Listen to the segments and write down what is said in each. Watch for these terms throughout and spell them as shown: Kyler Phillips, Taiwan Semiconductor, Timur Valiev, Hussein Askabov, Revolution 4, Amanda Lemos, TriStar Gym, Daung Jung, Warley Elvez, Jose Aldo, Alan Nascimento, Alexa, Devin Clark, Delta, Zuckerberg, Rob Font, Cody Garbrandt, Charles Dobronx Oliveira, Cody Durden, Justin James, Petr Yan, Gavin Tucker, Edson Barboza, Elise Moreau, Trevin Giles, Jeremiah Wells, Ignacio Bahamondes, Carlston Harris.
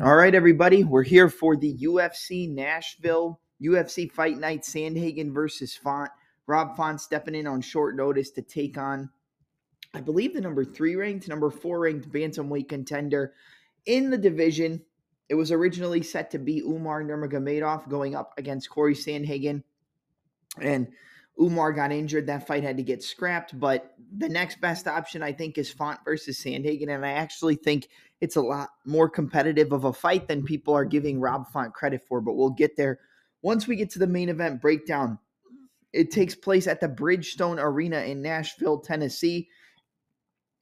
All right, everybody, we're here for the UFC Nashville, UFC Fight Night, Sandhagen versus Font. Rob Font stepping in on short notice to take on, I believe, the number 3-ranked, number 4-ranked bantamweight contender in the division. It was originally set to be Umar Nurmagomedov going up against Cory Sandhagen, and Umar got injured. That fight had to get scrapped, but the next best option, I think, is Font versus Sandhagen, and I actually think it's a lot more competitive of a fight than people are giving Rob Font credit for, but we'll get there once we get to the main event breakdown. It takes place at the Bridgestone Arena in Nashville, Tennessee.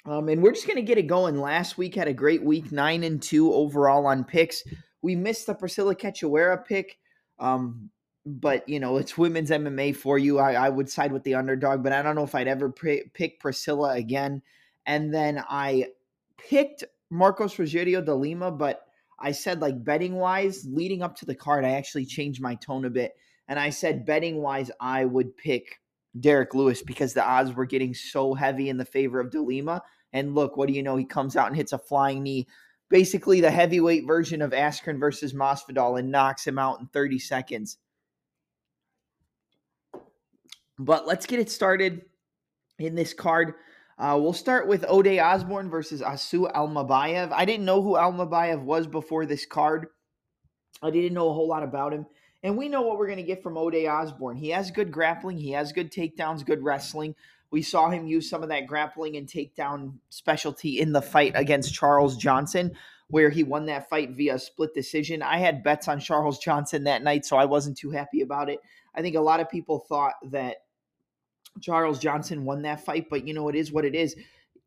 And we're just going to get it going. Last week had a great week, 9-2 overall on picks. We missed the Priscilla Cachoeira pick, but, you know, it's women's MMA for you. I would side with the underdog, but I don't know if I'd ever pick Priscilla again. And then I picked Marcos Rogerio de Lima, but I said, like, betting-wise, leading up to the card, I actually changed my tone a bit. And I said, betting-wise, I would pick Derek Lewis because the odds were getting so heavy in the favor of de Lima. And look, what do you know? He comes out and hits a flying knee. Basically, the heavyweight version of Askren versus Masvidal, and knocks him out in 30 seconds. But let's get it started in this card. We'll start with Ode Osborne versus Asu Almabayev. I didn't know who Almabayev was before this card. I didn't know a whole lot about him. And we know what we're going to get from Ode Osborne. He has good grappling. He has good takedowns, good wrestling. We saw him use some of that grappling and takedown specialty in the fight against Charles Johnson, where he won that fight via split decision. I had bets on Charles Johnson that night, so I wasn't too happy about it. I think a lot of people thought that Charles Johnson won that fight, but, you know, it is what it is.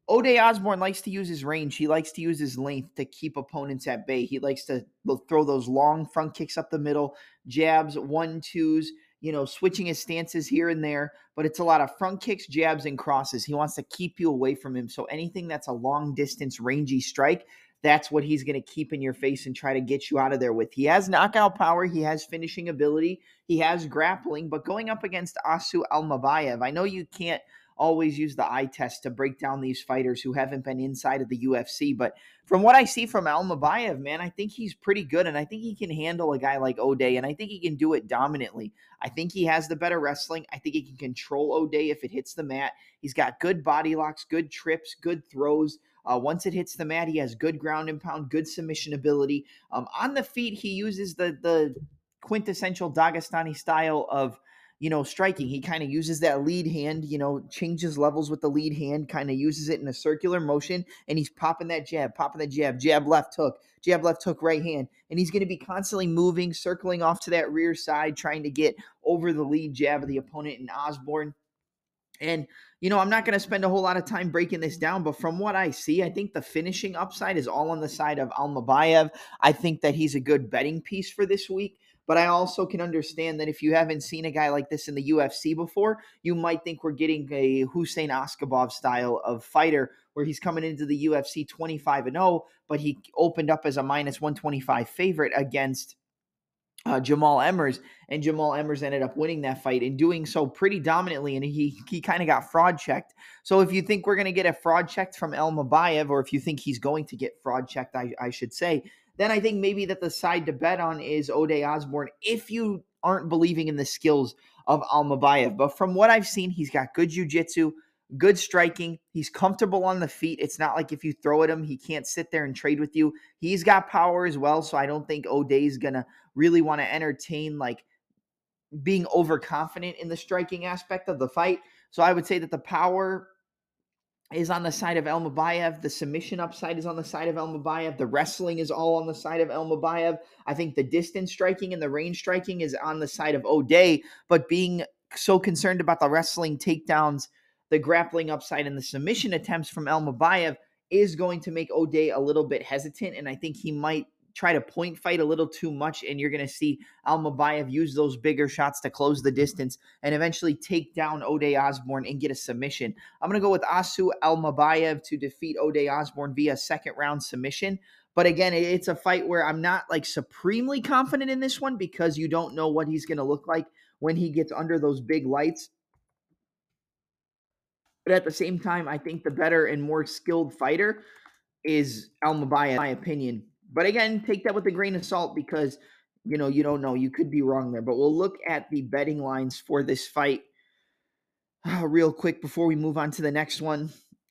Ode Osborne likes to use his range. He likes to use his length to keep opponents at bay. He likes to throw those long front kicks up the middle, jabs, 1-2s, you know, switching his stances here and there, but it's a lot of front kicks, jabs, and crosses. He wants to keep you away from him, so anything that's a long-distance, rangy strike, that's what he's going to keep in your face and try to get you out of there with. He has knockout power. He has finishing ability. He has grappling. But going up against Asu Almabayev, I know you can't always use the eye test to break down these fighters who haven't been inside of the UFC. But from what I see from Almabayev, man, I think he's pretty good. And I think he can handle a guy like Ode. And I think he can do it dominantly. I think he has the better wrestling. I think he can control Ode if it hits the mat. He's got good body locks, good trips, good throws. Once it hits the mat, he has good ground and pound, good submission ability. On the feet, he uses the quintessential Dagestani style of, you know, striking. He kind of uses that lead hand, you know, changes levels with the lead hand, kind of uses it in a circular motion, and he's popping that jab, jab, left hook, right hand. And he's going to be constantly moving, circling off to that rear side, trying to get over the lead jab of the opponent in Osborne. And, you know, I'm not going to spend a whole lot of time breaking this down, but from what I see, I think the finishing upside is all on the side of Almabayev. I think that he's a good betting piece for this week, but I also can understand that if you haven't seen a guy like this in the UFC before, you might think we're getting a Hussein Askabov style of fighter where he's coming into the UFC 25-0, but he opened up as a minus 125 favorite against Jamal Emmers, and Jamal Emmers ended up winning that fight and doing so pretty dominantly, and he kind of got fraud checked. So if you think we're going to get a fraud checked from Almabayev, or if you think he's going to get fraud checked, I should say, then I think maybe that the side to bet on is Ode Osborne if you aren't believing in the skills of Almabayev. But from what I've seen, he's got good jiu-jitsu, good striking. He's comfortable on the feet. It's not like if you throw at him, he can't sit there and trade with you. He's got power as well, so I don't think Ode's going to really want to entertain like being overconfident in the striking aspect of the fight. So I would say that the power is on the side of Almabayev. The submission upside is on the side of Almabayev. The wrestling is all on the side of Almabayev. I think the distance striking and the range striking is on the side of Ode, but being so concerned about the wrestling takedowns, the grappling upside, and the submission attempts from Almabayev is going to make Ode a little bit hesitant, and I think he might try to point fight a little too much, and you're going to see Almabayev use those bigger shots to close the distance and eventually take down Ode Osborne and get a submission. I'm going to go with Asu Almabayev to defeat Ode Osborne via second-round submission. But again, it's a fight where I'm not like supremely confident in this one because you don't know what he's going to look like when he gets under those big lights. But at the same time, I think the better and more skilled fighter is Almabayev, in my opinion. But again, take that with a grain of salt because, you know, you don't know. You could be wrong there. But we'll look at the betting lines for this fight real quick before we move on to the next one.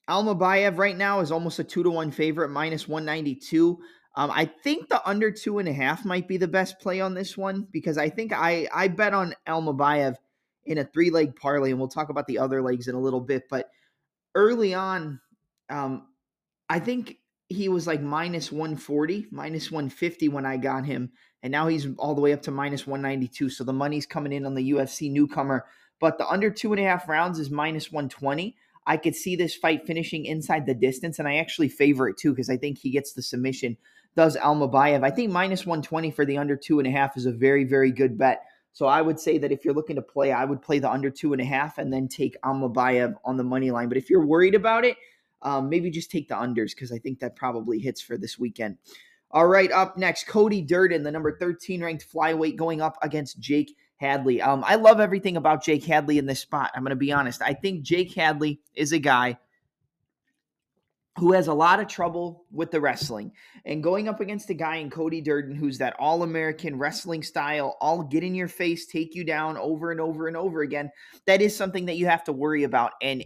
Almabayev right now is almost a 2-to-1 favorite, minus 192. I think the under 2.5 might be the best play on this one because I think I bet on Almabayev in a 3-leg parlay, and we'll talk about the other legs in a little bit. But early on, I think he was like minus 140, minus 150 when I got him, and now he's all the way up to minus 192. So the money's coming in on the UFC newcomer. But the under 2.5 rounds is minus 120. I could see this fight finishing inside the distance, and I actually favor it too because I think he gets the submission. Does Almabayev. I think minus 120 for the under 2.5 is a very, very good bet. So I would say that if you're looking to play, I would play the under 2.5 and then take Almabayev on the money line. But if you're worried about it, maybe just take the unders because I think that probably hits for this weekend. All right, up next, Cody Durden, the number 13 ranked flyweight, going up against Jake Hadley. I love everything about Jake Hadley in this spot. I'm going to be honest. I think Jake Hadley is a guy who has a lot of trouble with the wrestling. And going up against a guy in Cody Durden, who's that all-American wrestling style, all get in your face, take you down over and over and over again, that is something that you have to worry about. And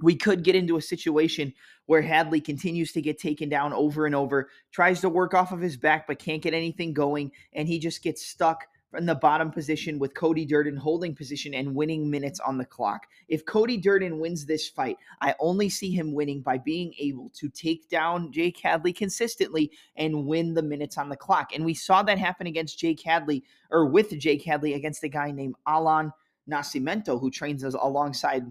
we could get into a situation where Hadley continues to get taken down over and over, tries to work off of his back but can't get anything going, and he just gets stuck in the bottom position with Cody Durden holding position and winning minutes on the clock. If Cody Durden wins this fight, I only see him winning by being able to take down Jake Hadley consistently and win the minutes on the clock. And we saw that happen against Jake Hadley, or with Jake Hadley, against a guy named Alan Nascimento, who trains us alongside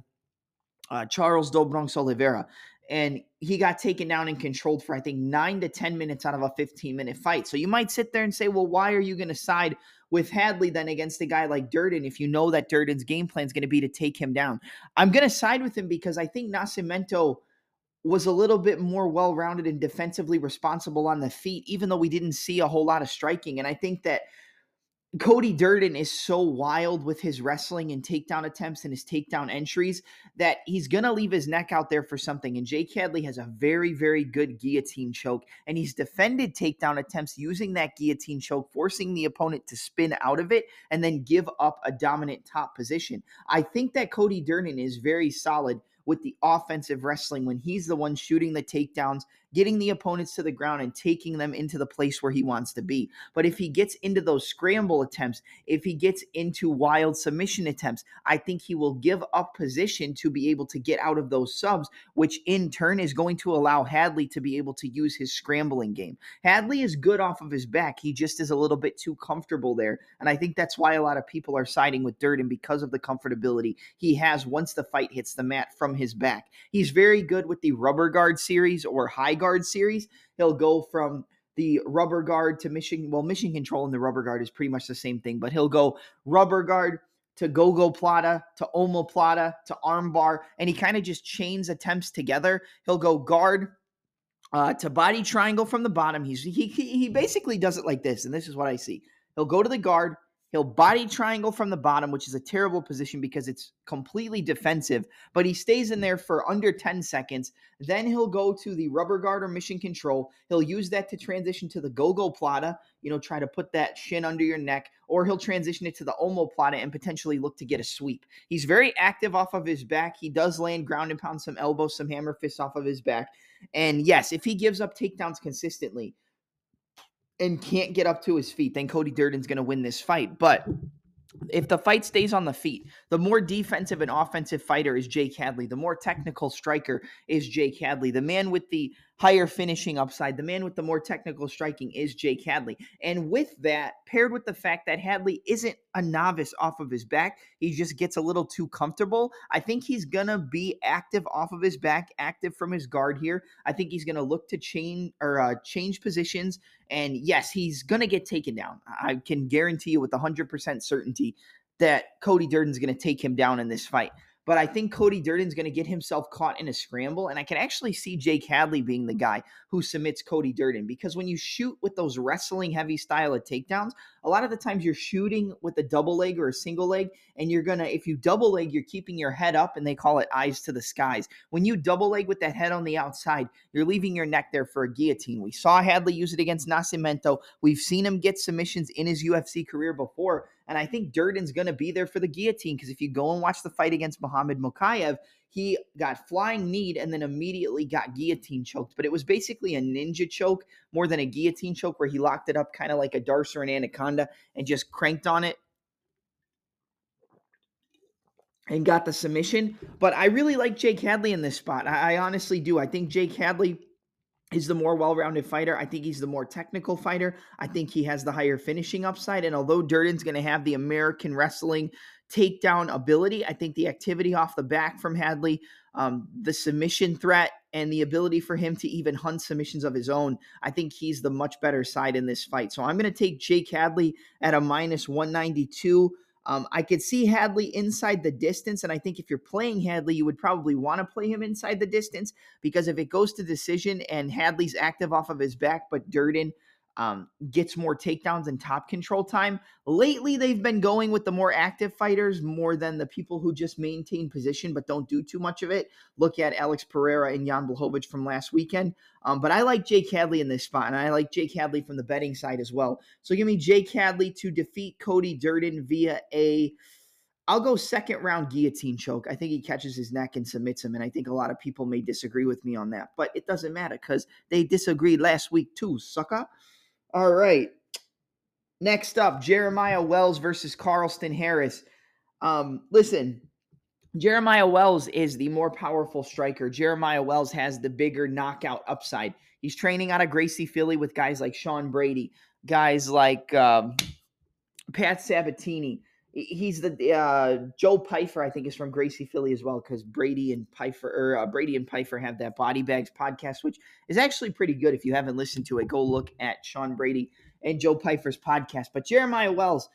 Charles Dobronx Oliveira. And he got taken down and controlled for, I think, 9 to 10 minutes out of a 15-minute fight. So you might sit there and say, well, why are you going to side with Hadley then against a guy like Durden if you know that Durden's game plan is going to be to take him down? I'm going to side with him because I think Nascimento was a little bit more well-rounded and defensively responsible on the feet, even though we didn't see a whole lot of striking. And I think that Cody Durden is so wild with his wrestling and takedown attempts and his takedown entries that he's going to leave his neck out there for something. And Jake Hadley has a very, very good guillotine choke, and he's defended takedown attempts using that guillotine choke, forcing the opponent to spin out of it and then give up a dominant top position. I think that Cody Durden is very solid with the offensive wrestling when he's the one shooting the takedowns, getting the opponents to the ground and taking them into the place where he wants to be. But if he gets into those scramble attempts, if he gets into wild submission attempts, I think he will give up position to be able to get out of those subs, which in turn is going to allow Hadley to be able to use his scrambling game. Hadley is good off of his back. He just is a little bit too comfortable there. And I think that's why a lot of people are siding with Durden because of the comfortability he has once the fight hits the mat from his back. He's very good with the rubber guard series or high guard series. He'll go from the rubber guard to mission. Well, mission control and the rubber guard is pretty much the same thing, but he'll go rubber guard to go-go plata, to omoplata, to armbar, and he kind of just chains attempts together. He'll go guard to body triangle from the bottom. He basically does it like this, and this is what I see. He'll go to the guard. He'll body triangle from the bottom, which is a terrible position because it's completely defensive, but he stays in there for under 10 seconds. Then he'll go to the rubber guard or mission control. He'll use that to transition to the go-go plata, you know, try to put that shin under your neck, or he'll transition it to the omoplata and potentially look to get a sweep. He's very active off of his back. He does land ground and pound, some elbows, some hammer fists off of his back. And yes, if he gives up takedowns consistently and can't get up to his feet, then Cody Durden's going to win this fight. But if the fight stays on the feet, the more defensive and offensive fighter is Jake Hadley. The more technical striker is Jake Hadley. The man with the higher finishing upside, the man with the more technical striking is Jake Hadley. And with that, paired with the fact that Hadley isn't a novice off of his back, he just gets a little too comfortable. I think he's going to be active off of his back, active from his guard here. I think he's going to look to change positions. And yes, he's going to get taken down. I can guarantee you with 100% certainty that Cody Durden's going to take him down in this fight. But I think Cody Durden's going to get himself caught in a scramble, and I can actually see Jake Hadley being the guy who submits Cody Durden, because when you shoot with those wrestling-heavy style of takedowns, a lot of the times you're shooting with a double leg or a single leg, and you're going to, if you double leg, you're keeping your head up, and they call it eyes to the skies. When you double leg with that head on the outside, you're leaving your neck there for a guillotine. We saw Hadley use it against Nascimento. We've seen him get submissions in his UFC career before, and I think Durden's going to be there for the guillotine, because if you go and watch the fight against Muhammad Mokaev, he got flying kneed and then immediately got guillotine choked. But it was basically a ninja choke more than a guillotine choke, where he locked it up kind of like a Darce or an Anaconda and just cranked on it and got the submission. But I really like Jake Hadley in this spot. I honestly do. I think Jake Hadley is the more well-rounded fighter. I think he's the more technical fighter. I think he has the higher finishing upside. And although Durden's going to have the American wrestling takedown ability, I think the activity off the back from Hadley, the submission threat, and the ability for him to even hunt submissions of his own, I think he's the much better side in this fight. So I'm going to take Jake Hadley at a -192. I could see Hadley inside the distance, and I think if you're playing Hadley, you would probably want to play him inside the distance, because if it goes to decision and Hadley's active off of his back, but Durden gets more takedowns and top control time, lately they've been going with the more active fighters more than the people who just maintain position but don't do too much of it. Look at Alex Pereira and Jan Blachowicz from last weekend. But I like Jake Hadley in this spot, and I like Jake Hadley from the betting side as well. So give me Jake Hadley to defeat Cody Durden via I'll go second-round guillotine choke. I think he catches his neck and submits him, and I think a lot of people may disagree with me on that. But it doesn't matter, because they disagreed last week too, sucker. All right. Next up, Jeremiah Wells versus Carlston Harris. Listen, Jeremiah Wells is the more powerful striker. Jeremiah Wells has the bigger knockout upside. He's training out of Gracie, Philly with guys like Sean Brady, guys like Pat Sabatini. He's the Joe Pfeiffer, I think, is from Gracie, Philly as well, because Brady and Pfeiffer have that Body Bags podcast, which is actually pretty good. If you haven't listened to it, go look at Sean Brady and Joe Pfeiffer's podcast. But Jeremiah Wells,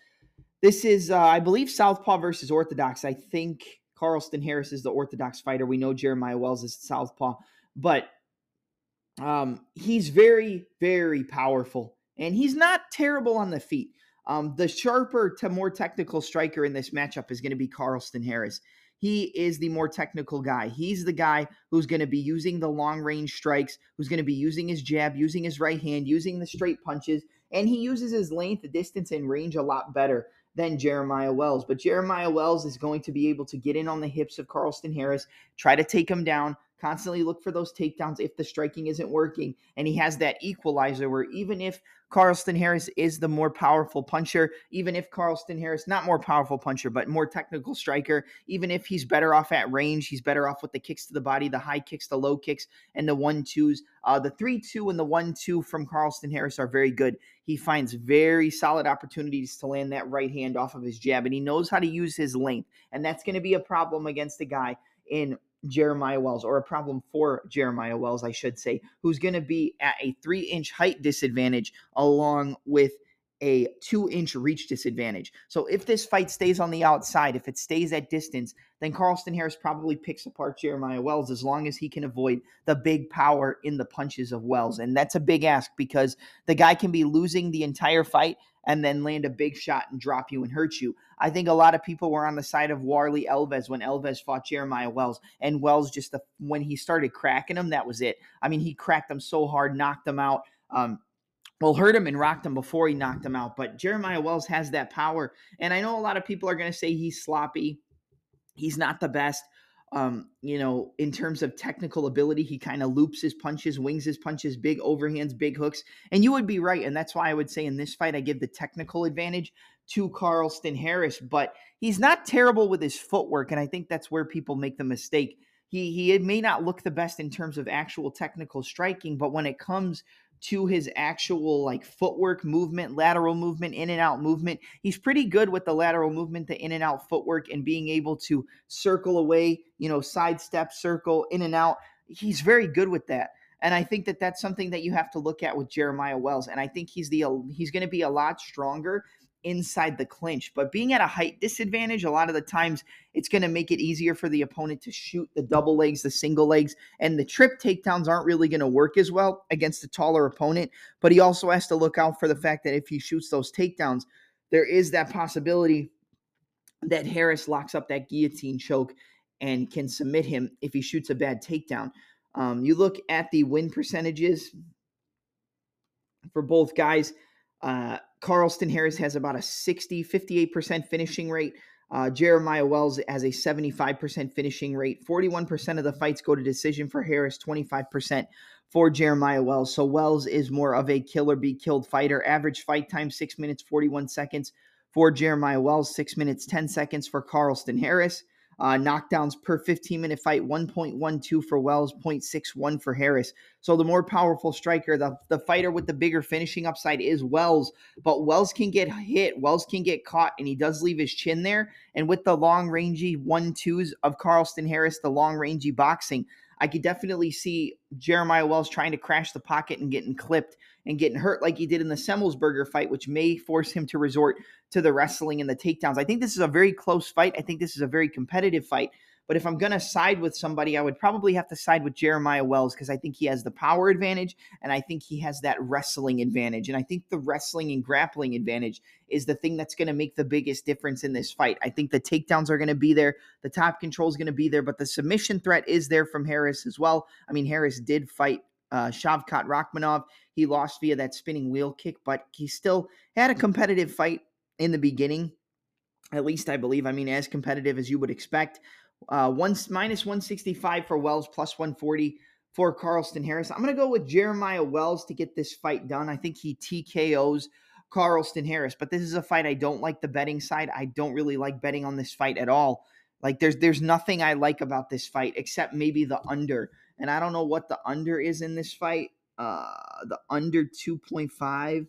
this is, I believe, Southpaw versus Orthodox. I think Carlston Harris is the Orthodox fighter. We know Jeremiah Wells is Southpaw, but he's very, very powerful, and he's not terrible on the feet. The sharper to more technical striker in this matchup is going to be Carlston Harris. He is the more technical guy. He's the guy who's going to be using the long-range strikes, who's going to be using his jab, using his right hand, using the straight punches, and he uses his length, distance, and range a lot better than Jeremiah Wells. But Jeremiah Wells is going to be able to get in on the hips of Carlston Harris, try to take him down, constantly look for those takedowns if the striking isn't working. And he has that equalizer where even if Carlston Harris is the more powerful puncher, even if Carlston Harris, not more powerful puncher, but more technical striker, even if he's better off at range, he's better off with the kicks to the body, the high kicks, the low kicks, and the 1-2s. The 3-2 and the 1-2 from Carlston Harris are very good. He finds very solid opportunities to land that right hand off of his jab, and he knows how to use his length. And that's going to be a problem against a guy in Jeremiah Wells, or a problem for Jeremiah Wells, I should say, who's going to be at a 3-inch height disadvantage along with a 2-inch reach disadvantage. So if this fight stays on the outside, if it stays at distance, then Carlston Harris probably picks apart Jeremiah Wells as long as he can avoid the big power in the punches of Wells. And that's a big ask, because the guy can be losing the entire fight and then land a big shot and drop you and hurt you. I think a lot of people were on the side of Warley Elvez when Elvez fought Jeremiah Wells, and Wells just, when he started cracking him, that was it. I mean, he cracked him so hard, knocked him out, hurt him and rocked him before he knocked him out. But Jeremiah Wells has that power, and I know a lot of people are going to say he's sloppy, he's not the best. In terms of technical ability, he kind of loops his punches, wings his punches, big overhands, big hooks. And you would be right. And that's why I would say in this fight, I give the technical advantage to Carlston Harris, but he's not terrible with his footwork. And I think that's where people make the mistake. He may not look the best in terms of actual technical striking, but when it comes to his actual footwork movement, lateral movement, in and out movement, he's pretty good with the lateral movement, the in and out footwork, and being able to circle away, sidestep, circle, in and out. He's very good with that. And I think that that's something that you have to look at with Jeremiah Wells. And I think he's going to be a lot stronger inside the clinch. But being at a height disadvantage, a lot of the times it's going to make it easier for the opponent to shoot the double legs, the single legs, and the trip takedowns aren't really going to work as well against a taller opponent. But he also has to look out for the fact that if he shoots those takedowns, there is that possibility that Harris locks up that guillotine choke and can submit him if he shoots a bad takedown. You look at the win percentages for both guys. Carlston Harris has about a 58% finishing rate. Jeremiah Wells has a 75% finishing rate. 41% of the fights go to decision for Harris, 25% for Jeremiah Wells. So Wells is more of a kill or be killed fighter. Average fight time, 6 minutes, 41 seconds for Jeremiah Wells, 6 minutes, 10 seconds for Carlston Harris. Knockdowns per 15-minute fight, 1.12 for Wells, 0.61 for Harris. So the more powerful striker, the fighter with the bigger finishing upside is Wells. But Wells can get hit. Wells can get caught, and he does leave his chin there. And with the long-rangey 1-2s of Carlston Harris, the long-rangey boxing, I could definitely see Jeremiah Wells trying to crash the pocket and getting clipped and getting hurt like he did in the Semmelsberger fight, which may force him to resort to the wrestling and the takedowns. I think this is a very close fight. I think this is a very competitive fight. But if I'm going to side with somebody, I would probably have to side with Jeremiah Wells because I think he has the power advantage and I think he has that wrestling advantage. And I think the wrestling and grappling advantage is the thing that's going to make the biggest difference in this fight. I think the takedowns are going to be there. The top control is going to be there. But the submission threat is there from Harris as well. I mean, Harris did fight Shavkat Rakhmonov. He lost via that spinning wheel kick, but he still had a competitive fight in the beginning, at least I believe. I mean, as competitive as you would expect. -165 for Wells, +140 for Carlston Harris. I'm going to go with Jeremiah Wells to get this fight done. I think he TKOs Carlston Harris, but this is a fight I don't like the betting side. I don't really like betting on this fight at all. Like there's nothing I like about this fight except maybe the under. And I don't know what the under is in this fight. The under 2.5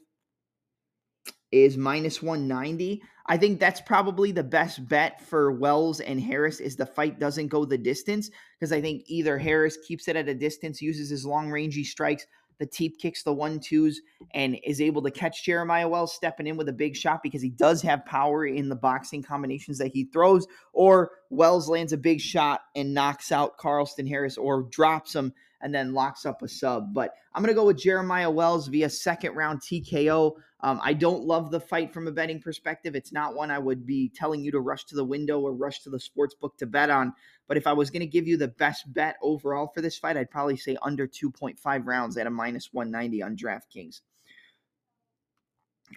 is -190. I think that's probably the best bet for Wells and Harris is the fight doesn't go the distance because I think either Harris keeps it at a distance, uses his long-rangey strikes, the teep kicks, the 1-2s, and is able to catch Jeremiah Wells stepping in with a big shot because he does have power in the boxing combinations that he throws, or Wells lands a big shot and knocks out Carlston Harris or drops him and then locks up a sub. But I'm going to go with Jeremiah Wells via second-round TKO. I don't love the fight from a betting perspective. It's not one I would be telling you to rush to the window or rush to the sports book to bet on. But if I was going to give you the best bet overall for this fight, I'd probably say under 2.5 rounds at a -190 on DraftKings.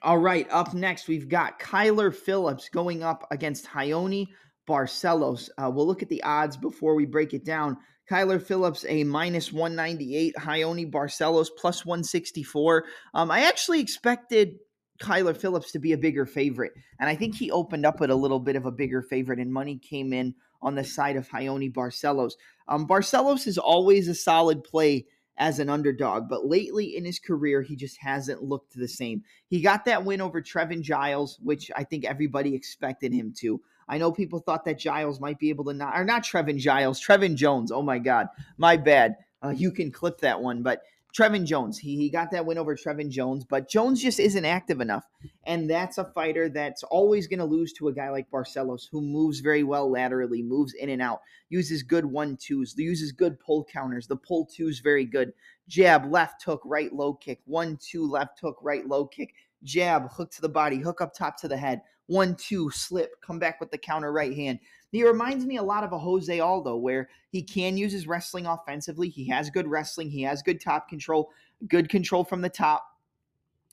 All right, up next, we've got Kyler Phillips going up against Hyone Barcelos. We'll look at the odds before we break it down. Kyler Phillips, a -198. Hyone Barcelos, +164. I actually expected Kyler Phillips to be a bigger favorite, and I think he opened up with a little bit of a bigger favorite, and money came in on the side of Hyone Barcelos. Barcelos is always a solid play as an underdog, but lately in his career, he just hasn't looked the same. He got that win over Trevin Giles, which I think everybody expected him to. I know people thought that Giles might be able to knock, or not Trevin Giles, Trevin Jones. Oh, my God. My bad. You can clip that one. But Trevin Jones, he got that win over Trevin Jones, but Jones just isn't active enough. And that's a fighter that's always going to lose to a guy like Barcelos, who moves very well laterally, moves in and out, uses good 1-2s, uses good pull counters. The pull 2 is very good. Jab, left hook, right low kick. 1-2, left hook, right low kick. Jab, hook to the body, hook up top to the head. 1-2, slip, come back with the counter right hand. He reminds me a lot of a Jose Aldo where he can use his wrestling offensively. He has good wrestling. He has good top control, good control from the top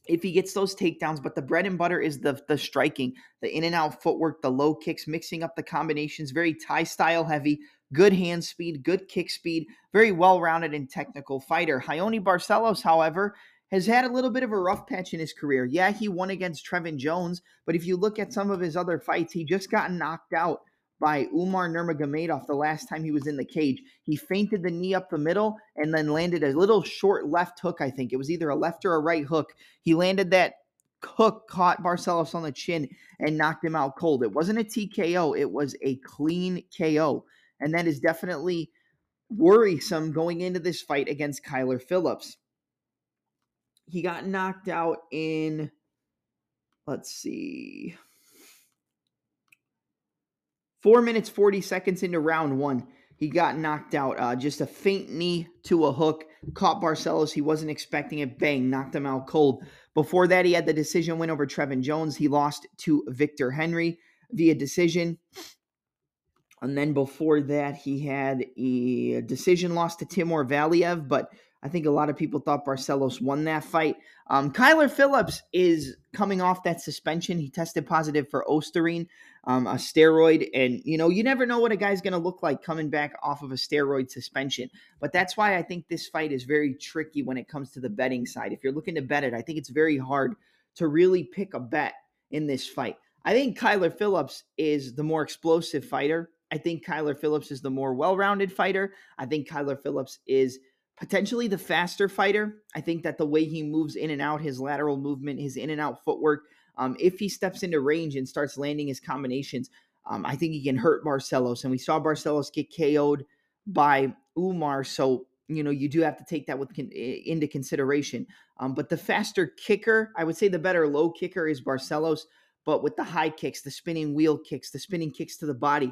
if he gets those takedowns. But the bread and butter is the striking, the in and out footwork, the low kicks, mixing up the combinations, very Thai style heavy, good hand speed, good kick speed, very well-rounded and technical fighter. Hyone Barcelos, however, has had a little bit of a rough patch in his career. Yeah, he won against Trevin Jones, but if you look at some of his other fights, he just got knocked out by Umar Nurmagomedov the last time he was in the cage. He fainted the knee up the middle and then landed a little short left hook, I think. It was either a left or a right hook. He landed that hook, caught Barcelos on the chin, and knocked him out cold. It wasn't a TKO. It was a clean KO, and that is definitely worrisome going into this fight against Kyler Phillips. He got knocked out in Let's see. 4 minutes, 40 seconds into round one, he got knocked out. Just a faint knee to a hook. Caught Barcelos. He wasn't expecting it. Bang, knocked him out cold. Before that, he had the decision win over Trevin Jones. He lost to Victor Henry via decision. And then before that, he had a decision loss to Timur Valiev, but I think a lot of people thought Barcelos won that fight. Kyler Phillips is coming off that suspension. He tested positive for Osterine, a steroid. And, you know, you never know what a guy's going to look like coming back off of a steroid suspension. But that's why I think this fight is very tricky when it comes to the betting side. If you're looking to bet it, I think it's very hard to really pick a bet in this fight. I think Kyler Phillips is the more explosive fighter. I think Kyler Phillips is the more well-rounded fighter. I think Kyler Phillips is potentially the faster fighter. I think that the way he moves in and out, his lateral movement, his in and out footwork, if he steps into range and starts landing his combinations, I think he can hurt Barcelos. And we saw Barcelos get KO'd by Umar. So, you know, you do have to take that into consideration. But the faster kicker, I would say the better low kicker is Barcelos. But with the high kicks, the spinning wheel kicks, the spinning kicks to the body,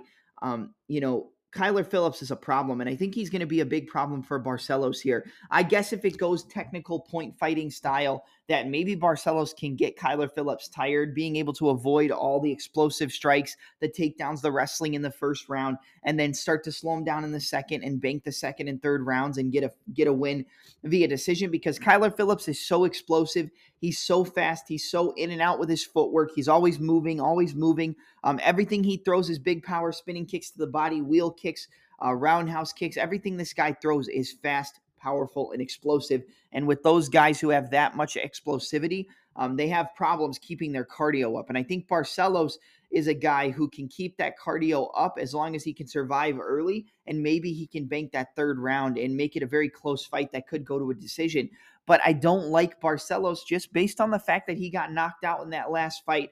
you know, Kyler Phillips is a problem, and I think he's going to be a big problem for Barcelos here. I guess if it goes technical point fighting style, that maybe Barcelos can get Kyler Phillips tired, being able to avoid all the explosive strikes, the takedowns, the wrestling in the first round, and then start to slow him down in the second and bank the second and third rounds and get a win via decision, because Kyler Phillips is so explosive. He's so fast. He's so in and out with his footwork. He's always moving, always moving. Everything he throws is big power, spinning kicks to the body, wheel kicks, roundhouse kicks. Everything this guy throws is fast, powerful, and explosive. And with those guys who have that much explosivity, they have problems keeping their cardio up. And I think Barcelos is a guy who can keep that cardio up as long as he can survive early, and maybe he can bank that third round and make it a very close fight that could go to a decision. But I don't like Barcelos just based on the fact that he got knocked out in that last fight.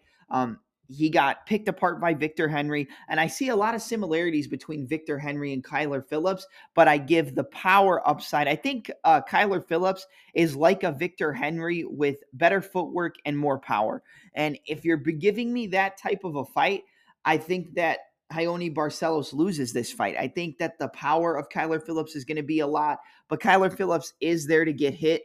He got picked apart by Victor Henry, and I see a lot of similarities between Victor Henry and Kyler Phillips, but I give the power upside. I think Kyler Phillips is like a Victor Henry with better footwork and more power. And if you're giving me that type of a fight, I think that Hyone Barcelos loses this fight. I think that the power of Kyler Phillips is going to be a lot, but Kyler Phillips is there to get hit.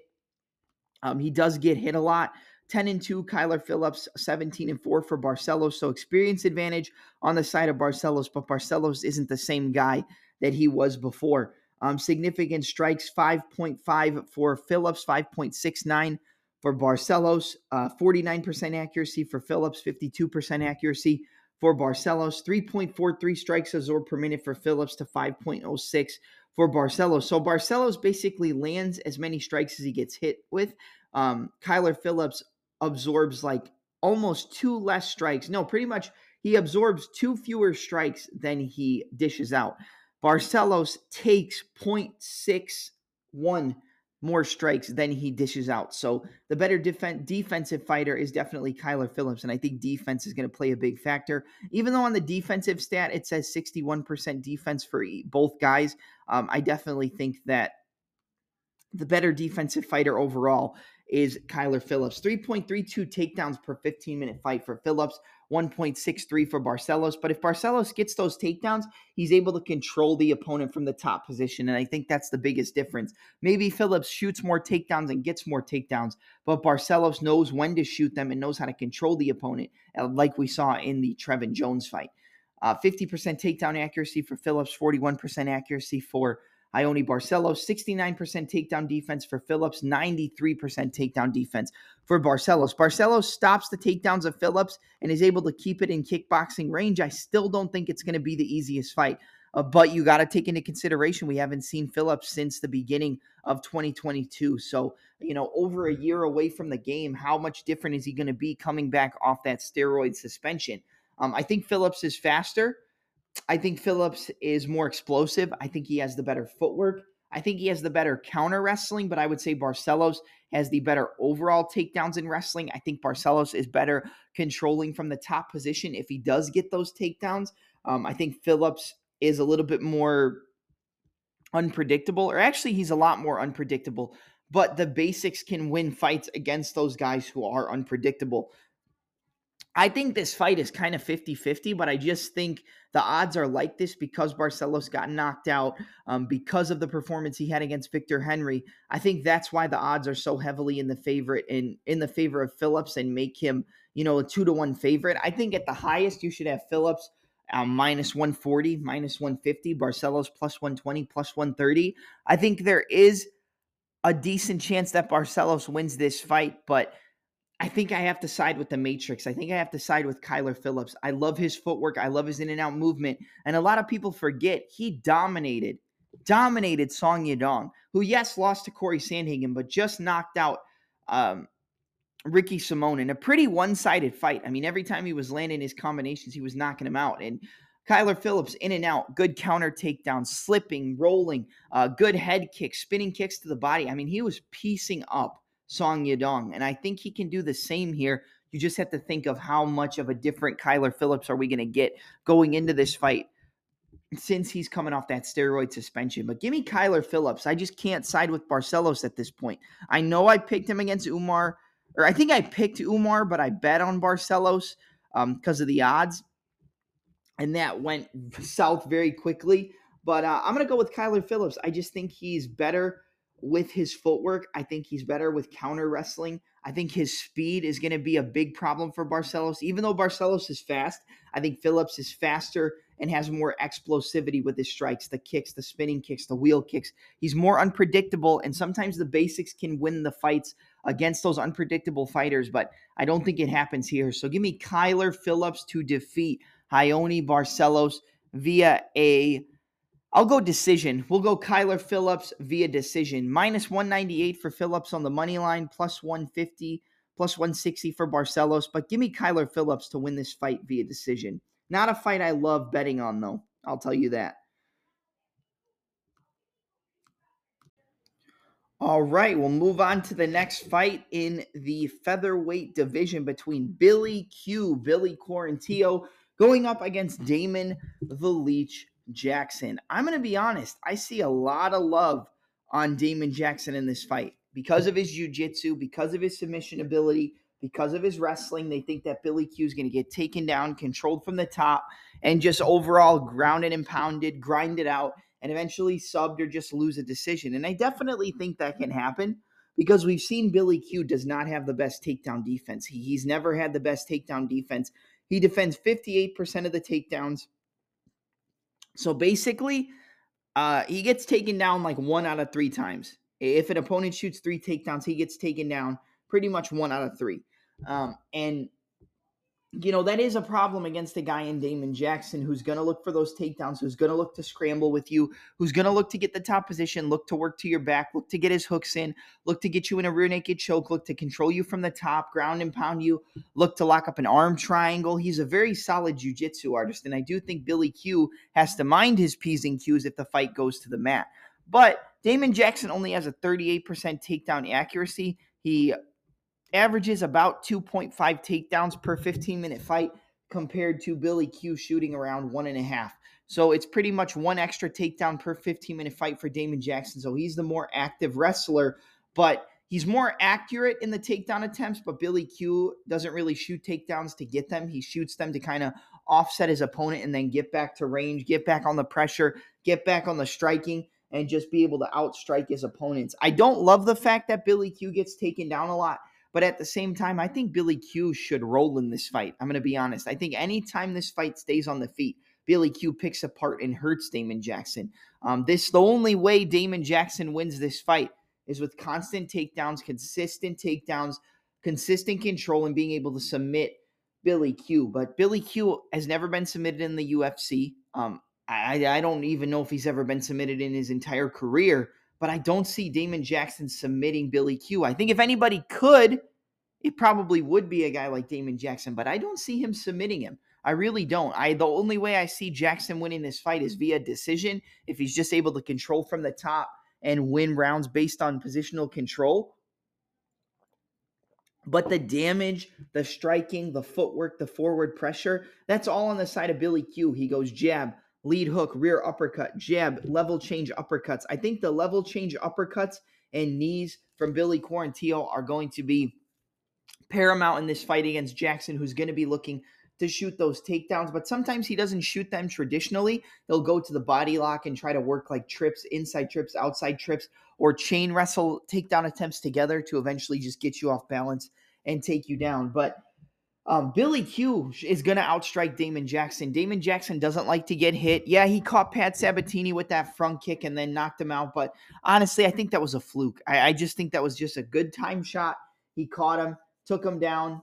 He does get hit a lot. 10-2 Kyler Phillips, 17-4 for Barcelos. So experience advantage on the side of Barcelos, but Barcelos isn't the same guy that he was before. Significant strikes, 5.5 for Phillips, 5.69 for Barcelos, 49% accuracy for Phillips, 52% accuracy for Barcelos, 3.43 strikes absorbed per minute for Phillips to 5.06 for Barcelos. So Barcelos basically lands as many strikes as he gets hit with. Kyler Phillips absorbs like almost two less strikes. No, pretty much he absorbs two fewer strikes than he dishes out. Barcelos takes 0.61 more strikes than he dishes out. So the better defensive fighter is definitely Kyler Phillips, and I think defense is going to play a big factor. Even though on the defensive stat it says 61% defense for both guys, I definitely think that the better defensive fighter overall is Kyler Phillips. 3.32 takedowns per 15-minute fight for Phillips, 1.63 for Barcelos. But if Barcelos gets those takedowns, he's able to control the opponent from the top position, and I think that's the biggest difference. Maybe Phillips shoots more takedowns and gets more takedowns, but Barcelos knows when to shoot them and knows how to control the opponent, like we saw in the Trevin Jones fight. 50% takedown accuracy for Phillips, 41% accuracy for Hyone Barcelos, 69% takedown defense for Phillips, 93% takedown defense for Barcelos. Barcelos stops the takedowns of Phillips and is able to keep it in kickboxing range. I still don't think it's going to be the easiest fight, but you got to take into consideration we haven't seen Phillips since the beginning of 2022. So, you know, over a year away from the game, how much different is he going to be coming back off that steroid suspension? I think Phillips is faster. I think Phillips is more explosive. I think he has the better footwork. I think he has the better counter wrestling, but I would say Barcelos has the better overall takedowns in wrestling. I think Barcelos is better controlling from the top position if he does get those takedowns. I think Phillips is a little bit more unpredictable, or actually he's a lot more unpredictable, but the basics can win fights against those guys who are unpredictable. I think this fight is kind of 50-50, but I just think the odds are like this because Barcelos got knocked out because of the performance he had against Victor Henry. I think that's why the odds are so heavily in the favorite in the favor of Phillips and make him, you know, a 2-1 favorite. I think at the highest you should have Phillips minus 140, minus 150, Barcelos plus 120, plus 130. I think there is a decent chance that Barcelos wins this fight, but I think I have to side with the Matrix. I think I have to side with Kyler Phillips. I love his footwork. I love his in and out movement. And a lot of people forget he dominated Song Yadong, who, yes, lost to Cory Sandhagen, but just knocked out Ricky Simon in a pretty one-sided fight. I mean, every time he was landing his combinations, he was knocking him out. And Kyler Phillips, in and out, good counter takedown, slipping, rolling, good head kick, spinning kicks to the body. I mean, he was piecing up Song Yadong, and I think he can do the same here. You just have to think of how much of a different Kyler Phillips are we going to get going into this fight since he's coming off that steroid suspension. But give me Kyler Phillips. I just can't side with Barcelos at this point. I know I picked him against Umar, or I think I picked Umar, but I bet on Barcelos because of the odds, and that went south very quickly. But I'm going to go with Kyler Phillips. I just think he's better with his footwork. I think he's better with counter wrestling. I think his speed is going to be a big problem for Barcelos. Even though Barcelos is fast, I think Phillips is faster and has more explosivity with his strikes, the kicks, the spinning kicks, the wheel kicks. He's more unpredictable, and sometimes the basics can win the fights against those unpredictable fighters, but I don't think it happens here. So give me Kyler Phillips to defeat Hyone Barcelos via a I'll go decision. We'll go Kyler Phillips via decision. Minus 198 for Phillips on the money line, plus 150, plus 160 for Barcelos. But give me Kyler Phillips to win this fight via decision. Not a fight I love betting on, though. I'll tell you that. All right, we'll move on to the next fight in the featherweight division between Billy Quarantillo, going up against Damon the Leech Jackson. I'm going to be honest. I see a lot of love on Damon Jackson in this fight because of his jiu-jitsu, because of his submission ability, because of his wrestling. They think that Billy Q is going to get taken down, controlled from the top, and just overall grounded and pounded, grinded out, and eventually subbed or just lose a decision. And I definitely think that can happen because we've seen Billy Q does not have the best takedown defense. He's never had the best takedown defense. He defends 58% of the takedowns. So basically, he gets taken down like 1 out of 3 times. If an opponent shoots 3 takedowns, he gets taken down pretty much 1 out of 3. And, you know, that is a problem against a guy in Damon Jackson who's going to look for those takedowns, who's going to look to scramble with you, who's going to look to get the top position, look to work to your back, look to get his hooks in, look to get you in a rear naked choke, look to control you from the top, ground and pound you, look to lock up an arm triangle. He's a very solid jiu-jitsu artist, and I do think Billy Q has to mind his P's and Q's if the fight goes to the mat. But Damon Jackson only has a 38% takedown accuracy. He averages about 2.5 takedowns per 15-minute fight compared to Billy Q shooting around 1.5. So it's pretty much 1 extra takedown per 15-minute fight for Damon Jackson. So he's the more active wrestler, but he's more accurate in the takedown attempts, but Billy Q doesn't really shoot takedowns to get them. He shoots them to kind of offset his opponent and then get back to range, get back on the pressure, get back on the striking, and just be able to outstrike his opponents. I don't love the fact that Billy Q gets taken down a lot, but at the same time, I think Billy Q should roll in this fight. I'm going to be honest. I think anytime this fight stays on the feet, Billy Q picks apart and hurts Damon Jackson. The only way Damon Jackson wins this fight is with consistent takedowns, consistent control, and being able to submit Billy Q. But Billy Q has never been submitted in the UFC. I don't even know if he's ever been submitted in his entire career. But I don't see Damon Jackson submitting Billy Q. I think if anybody could, it probably would be a guy like Damon Jackson, but I don't see him submitting him. I really don't. The only way I see Jackson winning this fight is via decision, if he's just able to control from the top and win rounds based on positional control. But the damage, the striking, the footwork, the forward pressure, that's all on the side of Billy Q. He goes jab, lead hook, rear uppercut, jab, level change uppercuts. I think the level change uppercuts and knees from Billy Quarantillo are going to be paramount in this fight against Jackson, who's going to be looking to shoot those takedowns, but sometimes he doesn't shoot them traditionally. He'll go to the body lock and try to work like trips, inside trips, outside trips, or chain wrestle takedown attempts together to eventually just get you off balance and take you down. But Billy Q is going to outstrike Damon Jackson. Damon Jackson doesn't like to get hit. Yeah, he caught Pat Sabatini with that front kick and then knocked him out. But honestly, I think that was a fluke. I just think that was just a good time shot. He caught him, took him down,